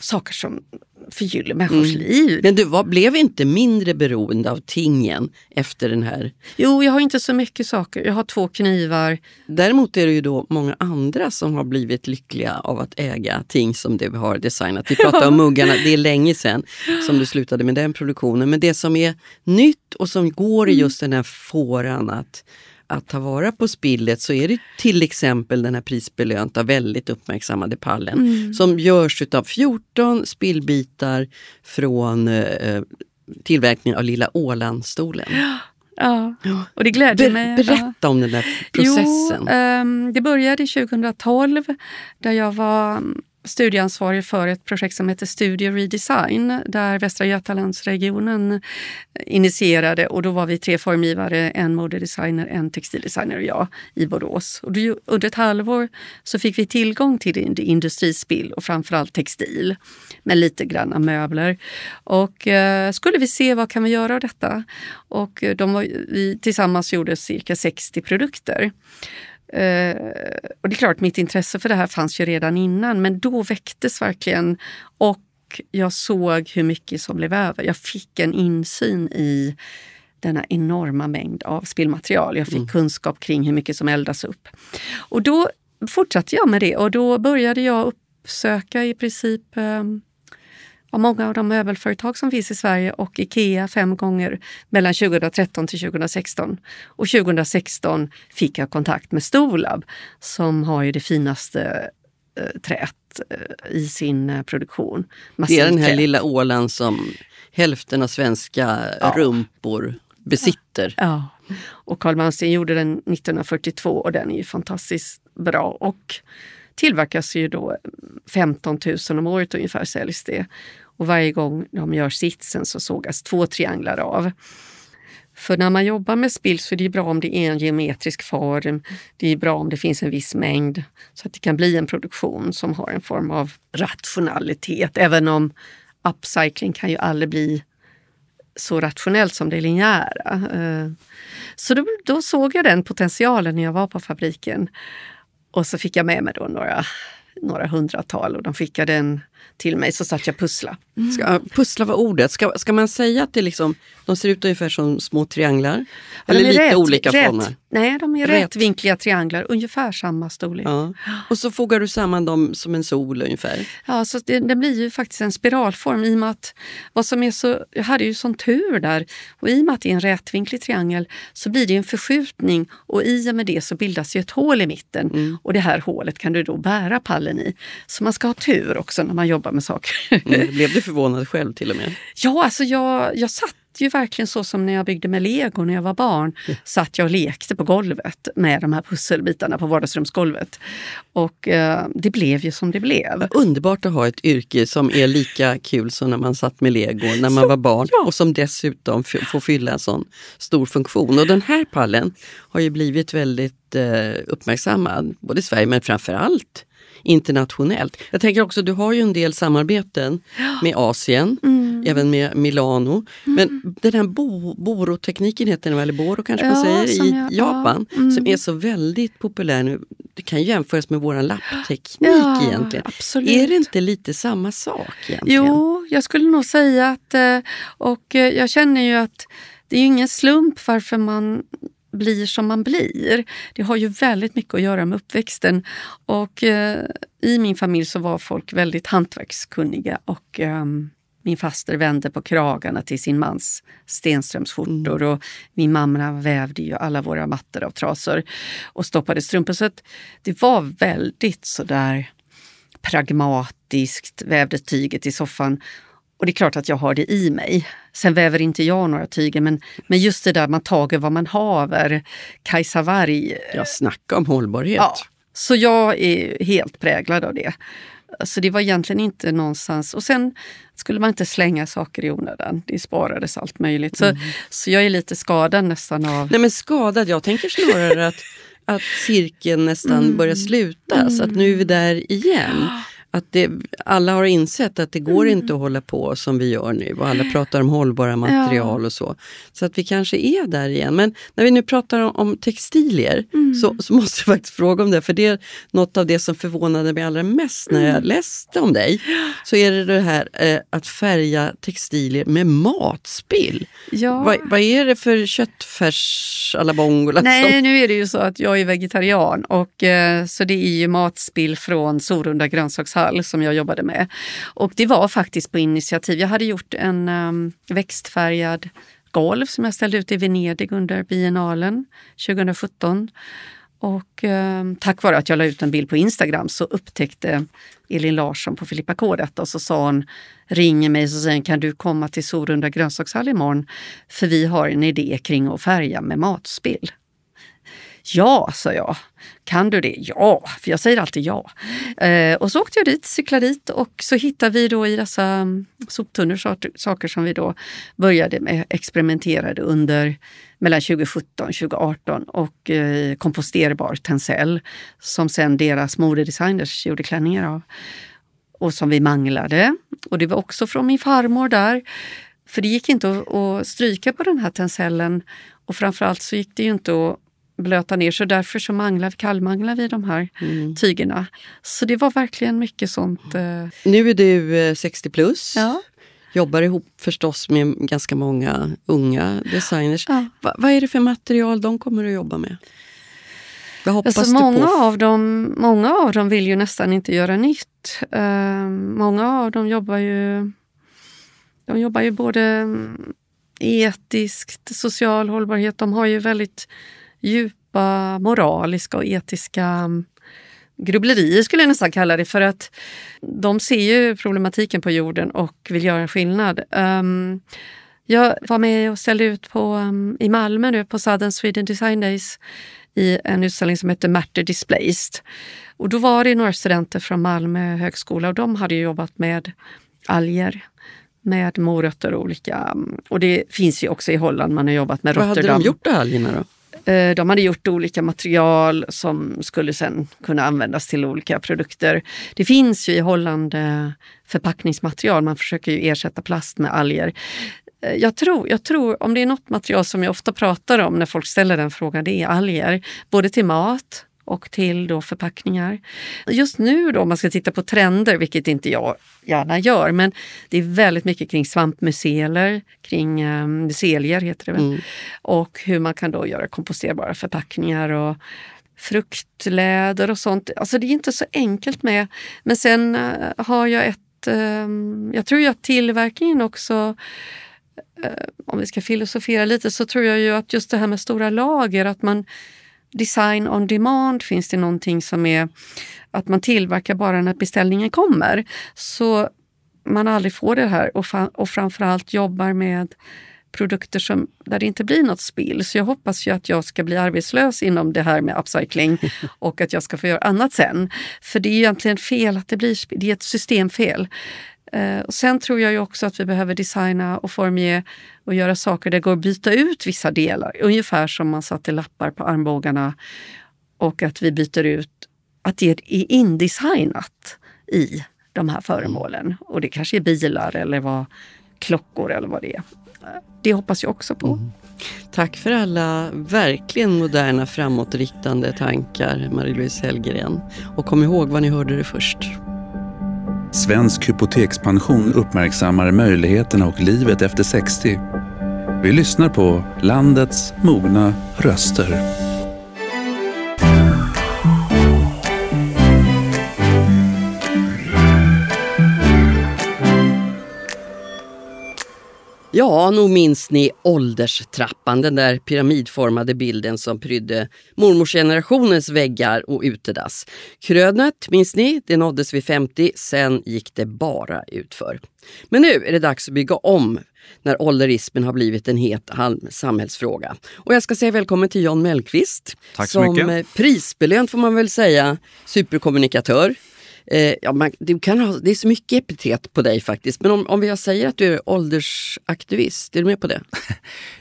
saker som förgyller människors mm. liv. Men du var, blev inte mindre beroende av tingen efter den här? Jo, jag har inte så mycket saker. Jag har två knivar. Däremot är det ju då många andra som har blivit lyckliga av att äga ting som du har designat. Vi pratade om muggarna, det är länge sedan som du slutade med den produktionen. Men det som är nytt och som går i just den här fåran att... att ta vara på spillet, så är det till exempel den här prisbelönta väldigt uppmärksammade pallen mm. som görs utav fjorton spillbitar från eh, tillverkningen av Lilla Ålandstolen. Ja, och det glädjer Ber- mig. Berätta ja. om den där processen. Jo, eh, det började tjugotolv där jag var studieansvarig för ett projekt som heter Studio Redesign där Västra Götalandsregionen initierade, och då var vi tre formgivare, en modedesigner, en textildesigner och jag i Borås. Och då, under ett halvår så fick vi tillgång till industrispill och framförallt textil med lite granna möbler. Och eh, skulle vi se vad kan vi göra av detta? Och de var, vi tillsammans gjorde cirka sextio produkter. Uh, och det är klart, mitt intresse för det här fanns ju redan innan, men då väcktes verkligen, och jag såg hur mycket som blev över. Jag fick en insyn i denna enorma mängd av spillmaterial. Jag fick mm. kunskap kring hur mycket som eldas upp. Och då fortsatte jag med det, och då började jag uppsöka i princip... Um, av många av de möbelföretag som finns i Sverige och Ikea fem gånger mellan tjugotretton till tjugosexton. Och tjugosexton fick jag kontakt med Stolab som har ju det finaste eh, trät eh, i sin eh, produktion. Massiv det är den här trät. Lilla ålan som hälften av svenska ja. rumpor besitter. Ja, ja. Och Carl Malmsten gjorde den nittonhundrafyrtiotvå och den är ju fantastiskt bra och... tillverkas ju då femton tusen om året ungefär säljs det. Och varje gång de gör sitsen så sågas två trianglar av. För när man jobbar med spill så är det bra om det är en geometrisk form. Det är bra om det finns en viss mängd. Så att det kan bli en produktion som har en form av rationalitet. Även om upcycling kan ju aldrig bli så rationellt som det linjära. Så då, då såg jag den potentialen när jag var på fabriken. Och så fick jag med mig då några, några hundratal och de skickade den till mig, så satt jag pussla. Mm. Ska, pussla var ordet. Ska, ska man säga att det liksom, de ser ut ungefär som små trianglar? Eller lite rätt, olika rätt. former? Nej, de är rätt. rättvinkliga trianglar. Ungefär samma storlek. Ja. Och så fogar du samman dem som en sol ungefär? Ja, så det, det blir ju faktiskt en spiralform i och med att vad som är så, jag hade ju sån tur där. Och i och med att det är en rättvinklig triangel så blir det en förskjutning. Och i och med det så bildas ju ett hål i mitten. Mm. Och det här hålet kan du då bära pallen i. Så man ska ha tur också när man jobbar med saker. Mm, blev du förvånad själv till och med? Ja, alltså jag, jag satt ju verkligen så som när jag byggde med Lego när jag var barn. Mm. Satt jag och lekte på golvet med de här pusselbitarna på vardagsrumsgolvet. Och eh, det blev ju som det blev. Underbart att ha ett yrke som är lika kul som när man satt med Lego när man så, var barn. Ja. Och som dessutom f- får fylla en sån stor funktion. Och den här pallen har ju blivit väldigt eh, uppmärksammad. Både i Sverige men framförallt internationellt. Jag tänker också, du har ju en del samarbeten med Asien, mm. även med Milano. Mm. Men den här bo- borotekniken heter den, eller boro kanske ja, man säger, i jag, Japan, ja. mm. som är så väldigt populär nu. Det kan jämföras med våran lappteknik ja, egentligen. Absolut. Är det inte lite samma sak egentligen? Jo, jag skulle nog säga att, och jag känner ju att det är ju ingen slump varför man blir som man blir. Det har ju väldigt mycket att göra med uppväxten. Och eh, i min familj så var folk väldigt hantverkskunniga och eh, min faster vände på kragarna till sin mans Stenströmsskjortor mm. och min mamma vävde ju alla våra mattor av trasor och stoppade strumpor. Så att det var väldigt sådär pragmatiskt, vävde tyget i soffan. Och det är klart att jag har det i mig. Sen väver inte jag några tyger, men, men just det där man tager vad man haver. Kajsa Varg. Jag snackar om hållbarhet. Ja, så jag är helt präglad av det. Så det var egentligen inte någonstans. Och sen skulle man inte slänga saker i onödan. Det sparades allt möjligt. Så, mm. så jag är lite skadad nästan av... Nej men skadad, jag tänker snarare att, att cirkeln nästan mm. börjar sluta. Mm. Så att nu är vi där igen. Att det, alla har insett att det går mm. inte att hålla på som vi gör nu. Och alla pratar om hållbara material ja. och så. Så att vi kanske är där igen. Men när vi nu pratar om, om textilier mm. så, så måste jag faktiskt fråga om det. För det är något av det som förvånade mig allra mest när jag mm. läste om dig. Så är det det här eh, att färga textilier med matspill. Ja. Va, vad är det för köttfärs alla bongola? Nej, sånt? Nu är det ju så att jag är vegetarian. Och, eh, så det är ju matspill från Sorunda Grönsakshavn som jag jobbade med. Och det var faktiskt på initiativ. Jag hade gjort en um, växtfärgad golv som jag ställde ut i Venedig under biennalen tjugosjutton. Och um, tack vare att jag la ut en bild på Instagram så upptäckte Elin Larsson på Filippa Kåret och så sa hon, ringer mig och så säger hon, kan du komma till Sorunda Grönsakshall imorgon? För vi har en idé kring att färga med matspill. Ja, sa jag. Kan du det? Ja, för jag säger alltid ja. Eh, och så åkte jag dit, cyklade dit och så hittade vi då i dessa soptunnor saker som vi då började med, experimenterade under mellan tjugosjutton och tjugoarton och eh, komposterbar tencel som sen deras modedesigners gjorde klänningar av och som vi manglade. Och det var också från min farmor där. För det gick inte att, att stryka på den här tencellen och framförallt så gick det ju inte att blöta ner, så därför så manglar vi, kallmanglar vi de här mm. tygerna. Så det var verkligen mycket sånt. Eh... Nu är du sextio plus. Ja. Jobbar ihop förstås med ganska många unga designers. Ja. Va- vad är det för material de kommer att jobba med? Vad hoppas alltså, du många på? Av dem, många av dem vill ju nästan inte göra nytt. Uh, många av dem jobbar ju de jobbar ju både etiskt, social hållbarhet. De har ju väldigt djupa moraliska och etiska grubblerier skulle jag nästan kalla det, för att de ser ju problematiken på jorden och vill göra en skillnad. Um, jag var med och ställde ut på, um, i Malmö nu på Southern Sweden Design Days i en utställning som heter Matter Displaced. Och då var det några studenter från Malmö högskola och de hade ju jobbat med alger, med morötter och olika. Och det finns ju också i Holland, man har jobbat med Rotterdam. Vad hade de gjort av algerna då? De hade gjort olika material som skulle sen kunna användas till olika produkter. Det finns ju i Holland förpackningsmaterial. Man försöker ju ersätta plast med alger. Jag tror, jag tror, om det är något material som jag ofta pratar om när folk ställer den frågan, det är alger. Både till mat och till då förpackningar. Just nu då, om man ska titta på trender, vilket inte jag gärna gör, men det är väldigt mycket kring svampmuseler, kring eh, muselier heter det väl. Mm. Och hur man kan då göra komposterbara förpackningar och fruktläder och sånt. Alltså det är inte så enkelt med. Men sen eh, har jag ett, eh, jag tror ju att tillverkningen också, eh, om vi ska filosofera lite, så tror jag ju att just det här med stora lager, att man design on demand, finns det någonting som är att man tillverkar bara när beställningen kommer. Så man aldrig får det här och, fa- och framförallt jobbar med produkter som, där det inte blir något spill. Så jag hoppas ju att jag ska bli arbetslös inom det här med upcycling och att jag ska få göra annat sen. För det är ju egentligen fel att det blir spill. Det är ett systemfel. Uh, och sen tror jag ju också att vi behöver designa och formge och göra saker där det går att byta ut vissa delar. Ungefär som man satte lappar på armbågarna och att vi byter ut, att det är indesignat i de här föremålen. Och det kanske är bilar eller vad, klockor eller vad det är. Det hoppas jag också på. Mm. Tack för alla verkligen moderna framåtriktande tankar, Marie-Louise Hellgren. Och kom ihåg vad ni hörde det först. Svensk hypotekspension uppmärksammar möjligheterna och livet efter sextio. Vi lyssnar på landets mogna röster. Ja, nog minns ni ålderstrappan, den där pyramidformade bilden som prydde mormorsgenerationens väggar och utedass. Krönet, minns ni, det nåddes vid femtio, sen gick det bara utför. Men nu är det dags att bygga om när ålderismen har blivit en het samhällsfråga. Och jag ska säga välkommen till Jon Mellqvist. Tack så mycket. Som prisbelönt, får man väl säga, superkommunikatör. Ja, man, du kan ha, det är så mycket epitet på dig faktiskt. Men om, om jag säger att du är åldersaktivist, är du med på det?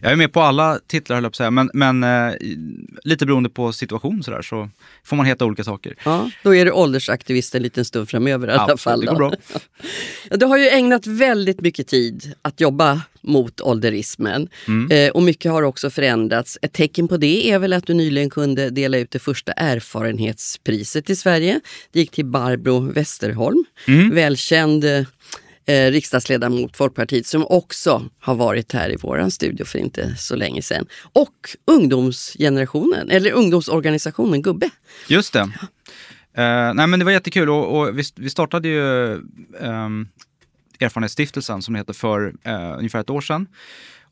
Jag är med på alla titlar, höll jag på att säga. Men, men eh, lite beroende på situation så, där, så får man heta olika saker. Ja, då är du åldersaktivist en liten stund framöver i alla ja, fall. Då. Det går bra. Du har ju ägnat väldigt mycket tid att jobba mot ålderismen. Mm. Eh, och mycket har också förändrats. Ett tecken på det är väl att du nyligen kunde dela ut det första erfarenhetspriset i Sverige. Det gick till Barbro Westerholm, mm. välkänd eh, riksdagsledamot Folkpartiet, som också har varit här i våran studio för inte så länge sedan. Och ungdomsgenerationen, eller ungdomsorganisationen Gubbe. Just det. Ja. Eh, nej men det var jättekul och, och vi, vi startade ju... Eh, Erfarenhetsstiftelsen som det heter för eh, ungefär ett år sedan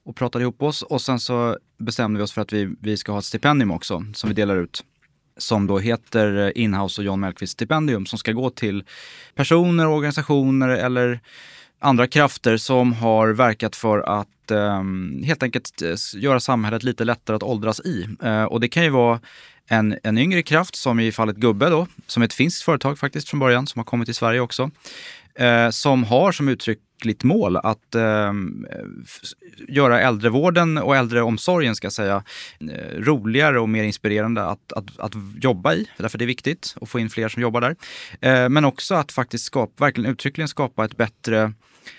och pratade ihop oss och sen så bestämde vi oss för att vi, vi ska ha ett stipendium också som vi delar ut som då heter Inhouse och Jon Mellqvist stipendium som ska gå till personer, organisationer eller andra krafter som har verkat för att eh, helt enkelt göra samhället lite lättare att åldras i eh, och det kan ju vara En, en yngre kraft som i fallet Gubbe då, som är ett finskt företag faktiskt från början som har kommit till Sverige också, eh, som har som uttryckligt mål att eh, f- göra äldrevården och äldreomsorgen ska jag säga eh, roligare och mer inspirerande att, att, att jobba i, därför det är viktigt att få in fler som jobbar där, eh, men också att faktiskt skapa, verkligen uttryckligen skapa ett bättre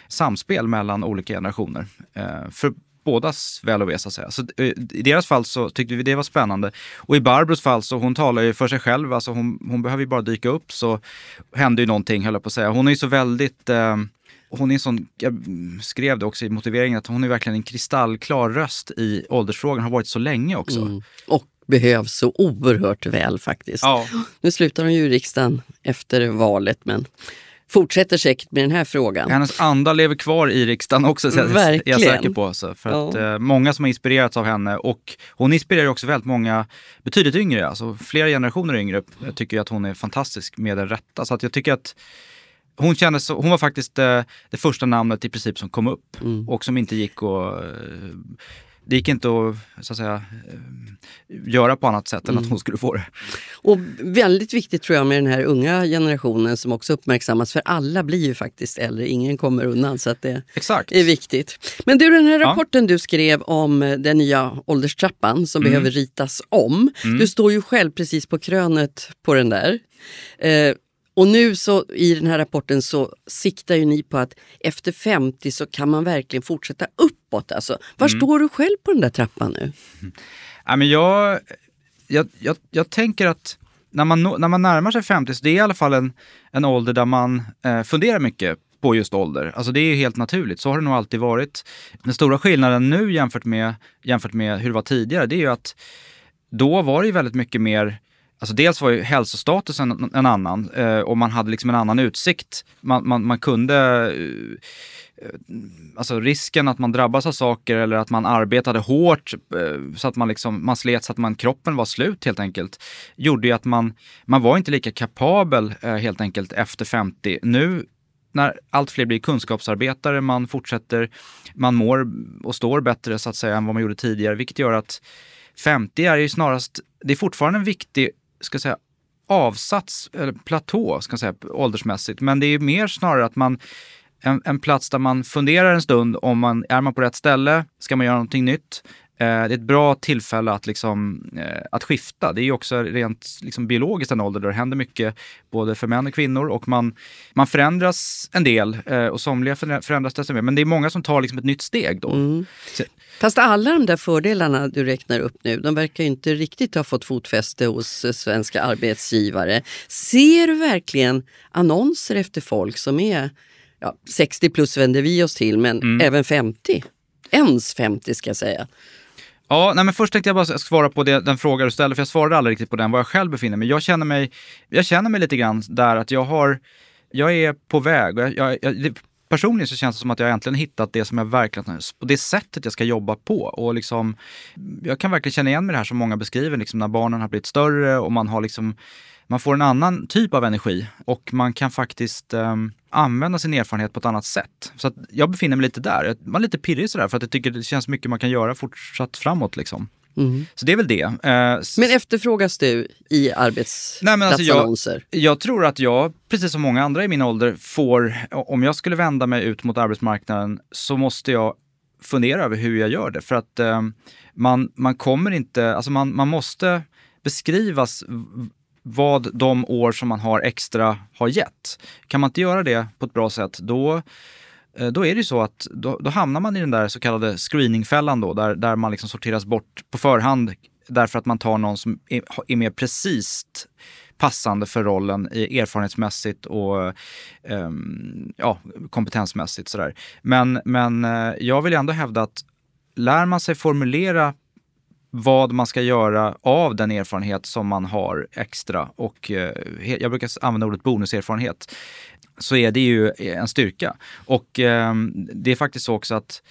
samspel mellan olika generationer eh, för bådas väl och ve så att säga. Så i deras fall så tyckte vi det var spännande. Och i Barbros fall så hon talar ju för sig själv. Alltså hon, hon behöver ju bara dyka upp så händer ju någonting, höll jag på att säga. Hon är ju så väldigt... Eh, hon är en sån, jag skrev det också i motiveringen att hon är verkligen en kristallklar röst i åldersfrågan. Har varit så länge också. Mm. Och behövs så oerhört väl faktiskt. Ja. Nu slutar hon ju i riksdagen efter valet men... fortsätter säkert med den här frågan. Hennes anda lever kvar i riksdagen också, så jag är säker på. Så, för ja. att, eh, många som har inspirerats av henne och hon inspirerar också väldigt många betydligt yngre, alltså flera generationer yngre tycker jag att hon är fantastisk med den rätta. Så att jag tycker att hon kändes, hon var faktiskt eh, det första namnet i princip som kom upp mm. och som inte gick och... Eh, det gick inte att, så att säga, göra på annat sätt än mm. att hon skulle få det. Och väldigt viktigt tror jag med den här unga generationen som också uppmärksammas. För alla blir ju faktiskt äldre. Ingen kommer undan så att det Exakt. Är viktigt. Men du, den här rapporten ja. Du skrev om den nya ålderstrappan som mm. behöver ritas om. Mm. Du står ju själv precis på krönet på den där. Eh, Och nu så i den här rapporten så siktar ju ni på att efter femtio så kan man verkligen fortsätta uppåt. Alltså. Var mm. står du själv på den där trappan nu? Mm. Ja, men jag, jag, jag, jag tänker att när man, när man närmar sig femtio så det är i alla fall en, en ålder där man eh, funderar mycket på just ålder. Alltså det är ju helt naturligt. Så har det nog alltid varit. Den stora skillnaden nu jämfört med, jämfört med hur det var tidigare, det är ju att då var det ju väldigt mycket mer. Alltså dels var ju hälsostatusen en, en annan eh, och man hade liksom en annan utsikt. Man, man, man kunde, eh, alltså risken att man drabbas av saker eller att man arbetade hårt eh, så att man liksom, man slet så att man, kroppen var slut helt enkelt. Gjorde ju att man, man var inte lika kapabel eh, helt enkelt efter femtio. Nu när allt fler blir kunskapsarbetare, man fortsätter, man mår och står bättre så att säga än vad man gjorde tidigare. Vilket gör att femtio är ju snarast, det är fortfarande en viktig, ska säga, avsats eller platå, ska säga, åldersmässigt, men det är ju mer snarare att man en, en plats där man funderar en stund om man är man på rätt ställe, ska man göra någonting nytt. Eh, det är ett bra tillfälle att liksom eh, att skifta. Det är ju också rent liksom biologiskt en ålder där det händer mycket både för män och kvinnor och man man förändras en del eh, och somliga förändras desto mer, men det är många som tar liksom ett nytt steg då. Mm. Så. Fast alla de där fördelarna du räknar upp nu, de verkar ju inte riktigt ha fått fotfäste hos svenska arbetsgivare. Ser du verkligen annonser efter folk som är ja, sextio plus vänder vi oss till, men mm. även femtio? Ens femtio ska jag säga. Ja, nej, men först tänkte jag bara svara på det, den fråga du ställde, för jag svarade aldrig riktigt på den, var jag själv befinner mig. Jag känner mig, jag känner mig lite grann där att jag har, jag är på väg. Jag, jag, jag, personligen så känns det som att jag äntligen hittat det som jag verkligen, på det sättet jag ska jobba på. Och liksom, jag kan verkligen känna igen mig det här som många beskriver, liksom när barnen har blivit större och man har liksom, man får en annan typ av energi och man kan faktiskt eh, använda sin erfarenhet på ett annat sätt. Så att jag befinner mig lite där. Man är lite pirrig sådär för att jag tycker det känns mycket man kan göra fortsatt framåt liksom. Mm. Så det är väl det. Eh, men efterfrågas du i arbetsplatsannonser? Alltså jag, jag tror att jag, precis som många andra i min ålder, får, om jag skulle vända mig ut mot arbetsmarknaden så måste jag fundera över hur jag gör det. För att eh, man, man kommer inte, alltså man, man måste beskrivas vad de år som man har extra har gett. Kan man inte göra det på ett bra sätt, då, då är det ju så att då, då hamnar man i den där så kallade screeningfällan då, där, där man liksom sorteras bort på förhand därför att man tar någon som är, är mer precis passande för rollen erfarenhetsmässigt och um, ja, kompetensmässigt sådär. Men, men jag vill ändå hävda att lär man sig formulera vad man ska göra av den erfarenhet som man har extra, och eh, jag brukar använda ordet bonuserfarenhet, så är det ju en styrka. Och eh, det är faktiskt så också att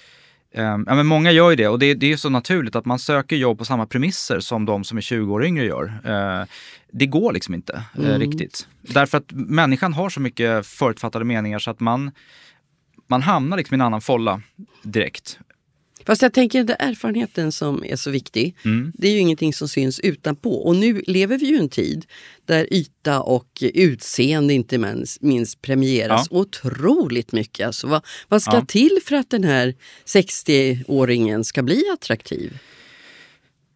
eh, ja, men många gör ju det, och det, det är ju så naturligt att man söker jobb på samma premisser som de som är tjugo år yngre gör. Eh, det går liksom inte eh, mm. riktigt. Därför att människan har så mycket förutfattade meningar så att man, man hamnar liksom i en annan folla direkt. Fast jag tänker att den erfarenheten som är så viktig, mm. det är ju ingenting som syns utanpå. Och nu lever vi ju en tid där yta och utseende inte minst premieras ja. otroligt mycket. Alltså, vad, vad ska ja. till för att den här sextio-åringen ska bli attraktiv?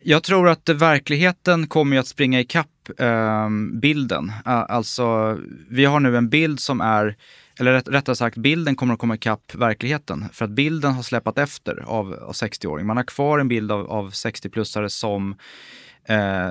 Jag tror att verkligheten kommer att springa ikapp eh, bilden. Alltså, vi har nu en bild som är, eller rätt, rättare sagt, bilden kommer att komma ikapp verkligheten. För att bilden har släpat efter av, av sextio-åring. Man har kvar en bild av, av sextio-plussare som eh,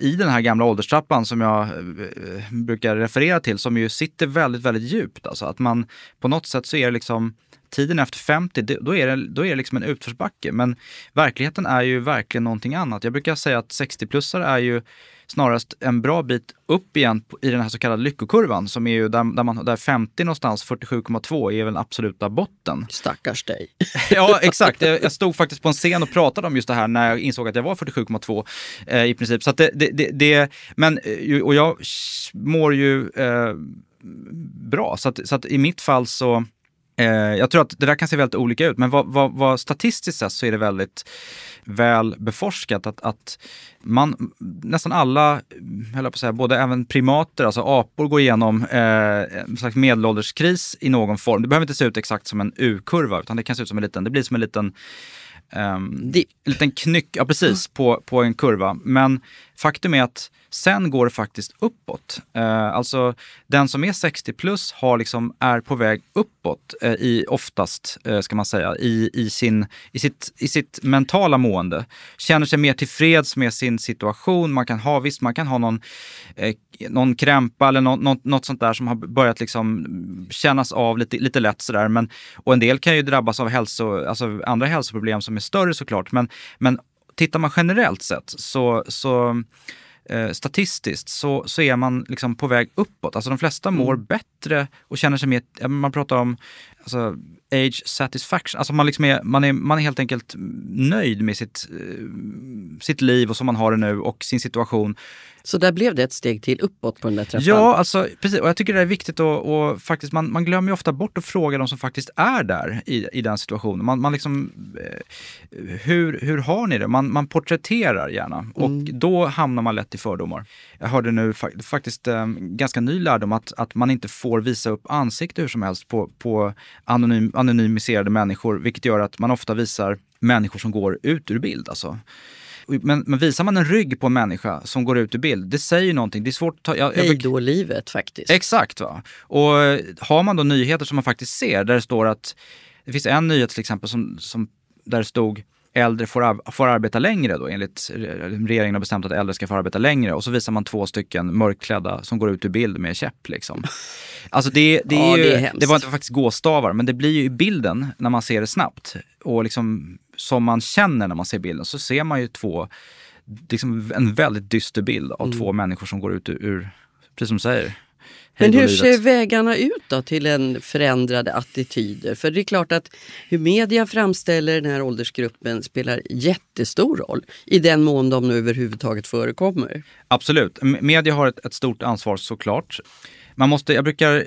i den här gamla ålderstrappan som jag eh, brukar referera till, som ju sitter väldigt, väldigt djupt. Alltså att man på något sätt så är det liksom tiden efter femtio, då är det, då är det liksom en utförsbacke. Men verkligheten är ju verkligen någonting annat. Jag brukar säga att sextio-plussare är ju snarast en bra bit upp igen i den här så kallade lyckokurvan, som är ju där, där, man, där femtio någonstans, fyrtiosju komma två är väl absoluta botten. Stackars dig. Ja, exakt. Jag, jag stod faktiskt på en scen och pratade om just det här när jag insåg att jag var fyrtiosju komma två eh, i princip. Så att det, det, det, det, men, och jag mår ju eh, bra. Så att, så att i mitt fall så jag tror att det där kan se väldigt olika ut, men vad, vad, vad statistiskt sett så är det väldigt väl beforskat att, att man, nästan alla, höll jag på att säga, både även primater, alltså apor, går igenom eh, en slags medelålderskris i någon form. Det behöver inte se ut exakt som en U-kurva, utan det kan se ut som en liten, det blir som en liten, um, en liten knyck, ja precis, på, på en kurva. Men faktum är att sen går det faktiskt uppåt. Alltså den som är sextio plus har liksom, är på väg uppåt i oftast, ska man säga, i, i, sin, i, sitt, i sitt mentala mående. Känner sig mer tillfreds med sin situation. Man kan ha, visst man kan ha någon, någon krämpa eller något, något sånt där som har börjat liksom kännas av lite, lite lätt sådär. Men, och en del kan ju drabbas av hälso, alltså andra hälsoproblem som är större såklart. Men, men tittar man generellt sett så... så statistiskt så, så är man liksom på väg uppåt. Alltså de flesta mår mm. bättre och känner sig mer, man pratar om alltså, age satisfaction. Alltså man, liksom är, man, är, man är helt enkelt nöjd med sitt, sitt liv och som man har det nu och sin situation. Så där blev det ett steg till uppåt på den där träffen? Ja, alltså, precis. Och jag tycker det är viktigt att, och faktiskt, man, man glömmer ju ofta bort att fråga de som faktiskt är där i, i den situationen. Man, man liksom, hur, hur har ni det? Man, man porträtterar gärna och mm. då hamnar man lätt i fördomar. Jag hörde nu faktiskt ganska ny lärdom att, att man inte får visa upp ansikte hur som helst på, på anonym, anonymiserade människor, vilket gör att man ofta visar människor som går ut ur bild alltså. Men, men visar man en rygg på en människa som går ut i bild, det säger någonting. Det är svårt att ta... Jag, Hej då livet faktiskt. Exakt va. Och har man då nyheter som man faktiskt ser, där det står att... Det finns en nyhet till exempel som, som, där det stod äldre får, av, får arbeta längre då. Enligt regeringen har bestämt att äldre ska få arbeta längre. Och så visar man två stycken mörkklädda som går ut ur bild med käpp liksom. Alltså det, det, är ja, ju, det, är det var inte faktiskt gåstavar, men det blir ju i bilden när man ser det snabbt. Och liksom... som man känner när man ser bilden, så ser man ju två, liksom en väldigt dyster bild av mm. två människor som går ut ur, ur precis som du säger. Men hur livet. Ser vägarna ut då till en förändrade attityder? För det är klart att hur media framställer den här åldersgruppen spelar jättestor roll i den mån de nu överhuvudtaget förekommer. Absolut. Media har ett, ett stort ansvar såklart. Man måste, jag brukar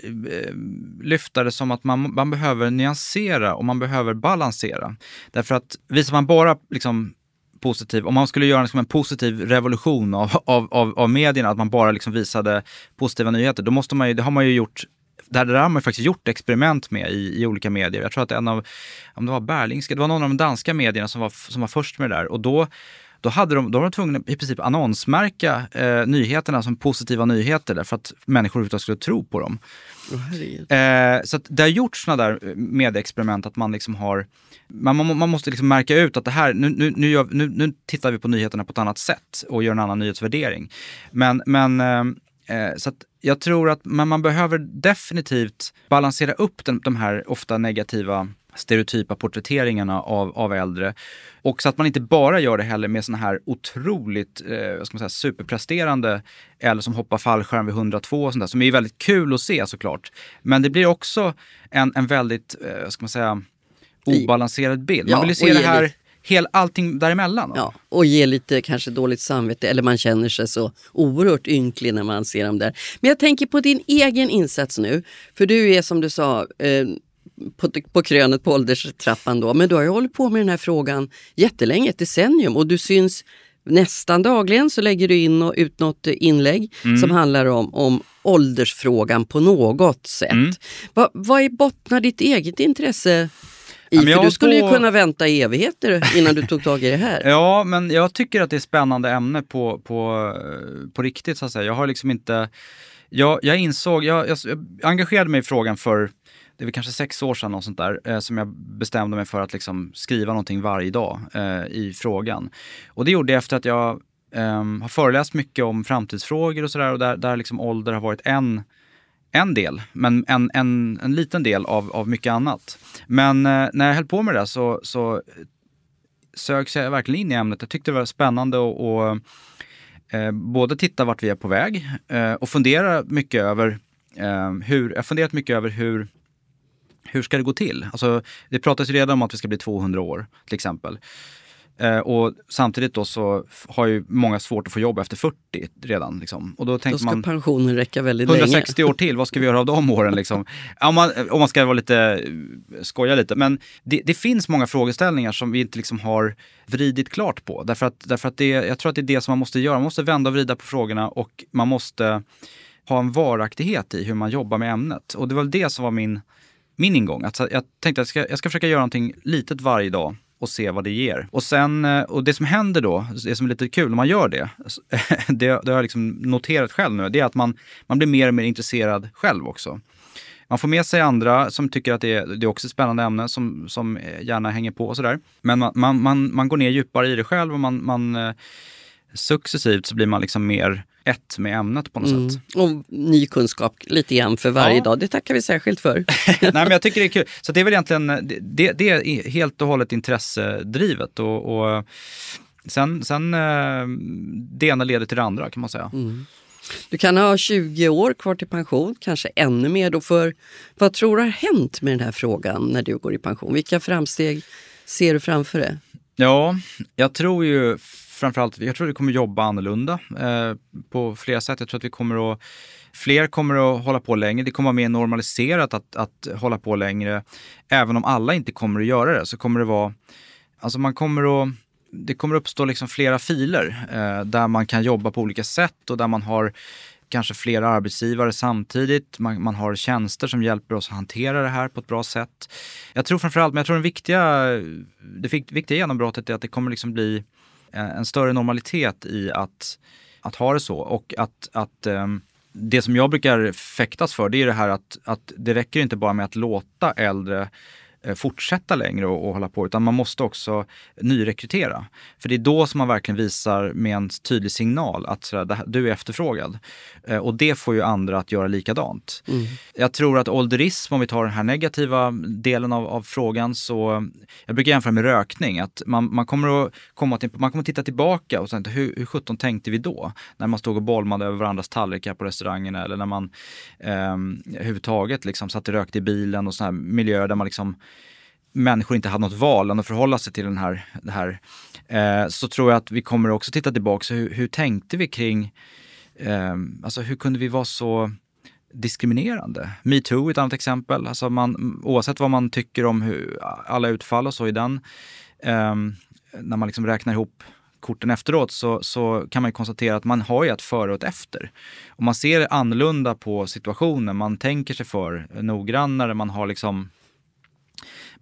lyfta det som att man, man behöver nyansera och man behöver balansera. Därför att visar man bara liksom positiv, om man skulle göra liksom en positiv revolution av, av, av, av medierna, att man bara liksom visade positiva nyheter, då måste man ju, det har man ju gjort. Det där har man faktiskt gjort experiment med i, i olika medier. Jag tror att en av, om det var Berlingska, det var någon av de danska medierna som var, som var först med det där. Och då Då, hade de, då var de tvungna i princip annonsmärka eh, nyheterna som positiva nyheter där, för att människor utan skulle tro på dem. Oh, eh, så att det har gjorts sådana där medieexperiment att man liksom har... Man, man, man måste liksom märka ut att det här... Nu, nu, nu, gör, nu, nu tittar vi på nyheterna på ett annat sätt och gör en annan nyhetsvärdering. Men... men eh, så att jag tror att man, man behöver definitivt balansera upp den, de här ofta negativa... stereotypa porträtteringarna av, av äldre, och så att man inte bara gör det heller med såna här otroligt eh, vad ska man säga, superpresterande eller som hoppar fallskärm vid hundratvå och sånt där, som är väldigt kul att se såklart, men det blir också en, en väldigt eh, vad ska man säga, obalanserad bild. Man vill ju se det här hel, allting däremellan. Ja, och ge lite kanske dåligt samvete, eller man känner sig så oerhört ynklig när man ser dem där. Men jag tänker på din egen insats nu, för du är som du sa eh, På, på krönet på ålderstrappan då. Men du har ju hållit på med den här frågan jättelänge, ett decennium, och du syns nästan dagligen, så lägger du in och ut något inlägg mm. som handlar om, om åldersfrågan på något sätt. Mm. Va, vad är bottnar ditt eget intresse i? Ja, för du skulle på... ju kunna vänta i evigheter innan du tog tag i det här. Ja, men jag tycker att det är spännande ämne på, på, på riktigt så att säga. Jag har liksom inte... Jag, jag insåg... Jag, jag, jag engagerade mig i frågan för... Det var kanske sex år sedan och sånt där eh, som jag bestämde mig för att liksom skriva någonting varje dag eh, i frågan. Och det gjorde jag efter att jag eh, har föreläst mycket om framtidsfrågor och sådär, och där, där liksom ålder har varit en, en del, men en, en, en liten del av, av mycket annat. Men eh, när jag höll på med det så, så sögs jag verkligen in i ämnet. Jag tyckte det var spännande och, och eh, både titta vart vi är på väg eh, och fundera mycket över eh, hur, jag har funderat mycket över hur Hur ska det gå till? Alltså, det pratas ju redan om att vi ska bli tvåhundra år till exempel. Eh, och samtidigt då så har ju många svårt att få jobb efter fyrtio redan. Liksom. Och då tänker då ska man, pensionen räcka väldigt länge. hundrasextio år till, vad ska vi göra av de åren? Liksom? om, man, om man ska vara lite, skoja lite. Men det, det finns många frågeställningar som vi inte liksom har vridit klart på. Därför att, därför att det, jag tror att det är det som man måste göra. Man måste vända och vrida på frågorna, och man måste ha en varaktighet i hur man jobbar med ämnet. Och det var det som var min... min ingång. Alltså, jag tänkte att jag ska, jag ska försöka göra någonting litet varje dag och se vad det ger. Och sen, och det som händer då, det som är lite kul när man gör det, det, det har jag liksom noterat själv nu, det är att man, man blir mer och mer intresserad själv också. Man får med sig andra som tycker att det är, det är också ett spännande ämne som, som gärna hänger på och sådär. Men man, man, man, man går ner djupare i det själv och man, man successivt så blir man liksom mer ett med ämnet på något mm. sätt. Och ny kunskap lite grann för varje ja. dag. Det tackar vi särskilt för. Nej, men jag tycker det är kul. Så det är väl egentligen, det, det är helt och hållet intressedrivet och, och sen, sen det ena leder till det andra kan man säga. Mm. Du kan ha tjugo år kvar till pension, kanske ännu mer då, för vad tror du har hänt med den här frågan när du går i pension? Vilka framsteg ser du framför dig? Ja, jag tror ju framförallt, jag tror att vi kommer jobba annorlunda eh, på flera sätt. Jag tror att vi kommer att, fler kommer att hålla på längre. Det kommer vara mer normaliserat att, att hålla på längre. Även om alla inte kommer att göra det så kommer det vara, alltså man kommer att, det kommer uppstå liksom flera filer eh, där man kan jobba på olika sätt och där man har kanske flera arbetsgivare samtidigt. Man, man har tjänster som hjälper oss att hantera det här på ett bra sätt. Jag tror framförallt, men jag tror den viktiga, det viktiga genombrottet är att det kommer liksom bli en större normalitet i att, att ha det så. Och att, att um, det som jag brukar fäktas för, det är det här att, att det räcker inte bara med att låta äldre fortsätta längre och, och hålla på, utan man måste också nyrekrytera. För det är då som man verkligen visar med en tydlig signal att så där, du är efterfrågad. Eh, och det får ju andra att göra likadant. Mm. Jag tror att ålderism, om vi tar den här negativa delen av, av frågan, så jag brukar jämföra med rökning. Att man, man, kommer att komma till, man kommer att titta tillbaka och säga, hur, hur sjutton tänkte vi då? När man stod och bolmade över varandras tallrikar på restaurangerna, eller när man eh, överhuvudtaget liksom satt och rökte i bilen och sådana här miljöer där man liksom människor inte hade något val än att förhålla sig till den här, det här. Eh, så tror jag att vi kommer också titta tillbaka. Så hur, hur tänkte vi kring, eh, alltså hur kunde vi vara så diskriminerande? Me too är ett annat exempel. Alltså man, oavsett vad man tycker om hur, alla utfall och så i den, eh, när man liksom räknar ihop korten efteråt så, så kan man ju konstatera att man har ju ett före och ett efter. Och man ser annorlunda på situationen, man tänker sig för noggrannare, man har liksom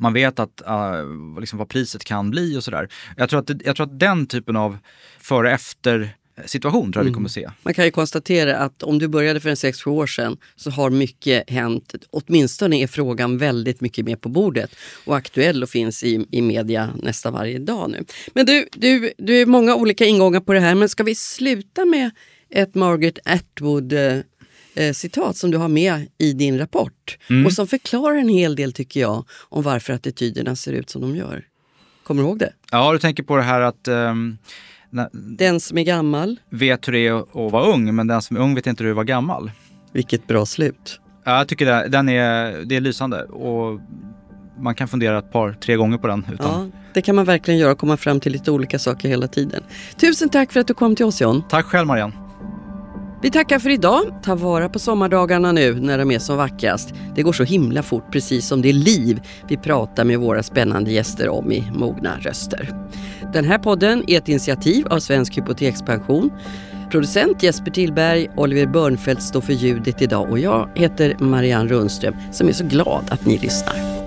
man vet att, uh, liksom vad priset kan bli och sådär. Jag tror att, jag tror att den typen av före-efter situation tror jag mm. vi kommer se. Man kan ju konstatera att om du började för en sex sju år sedan så har mycket hänt. Åtminstone är frågan väldigt mycket mer på bordet och aktuell och finns i, i media nästan varje dag nu. Men du, du, du är många olika ingångar på det här, men ska vi sluta med ett Margaret Atwood eh, citat som du har med i din rapport mm. och som förklarar en hel del tycker jag om varför attityderna ser ut som de gör. Kommer du ihåg det? Ja, du tänker på det här att um, när, den som är gammal vet hur det är att vara ung, men den som är ung vet inte hur det är att vara gammal. Vilket bra slut. Ja, jag tycker det, den är, det är lysande och man kan fundera ett par, tre gånger på den. Utan... Ja, det kan man verkligen göra och komma fram till lite olika saker hela tiden. Tusen tack för att du kom till oss, Jon. Tack själv, Marianne. Vi tackar för idag. Ta vara på sommardagarna nu när de är som vackrast. Det går så himla fort, precis som det liv vi pratar med våra spännande gäster om i Mogna röster. Den här podden är ett initiativ av Svensk Hypotekspension. Producent Jesper Tilberg, Oliver Bernfeldt står för ljudet idag och jag heter Marianne Rundström som är så glad att ni lyssnar.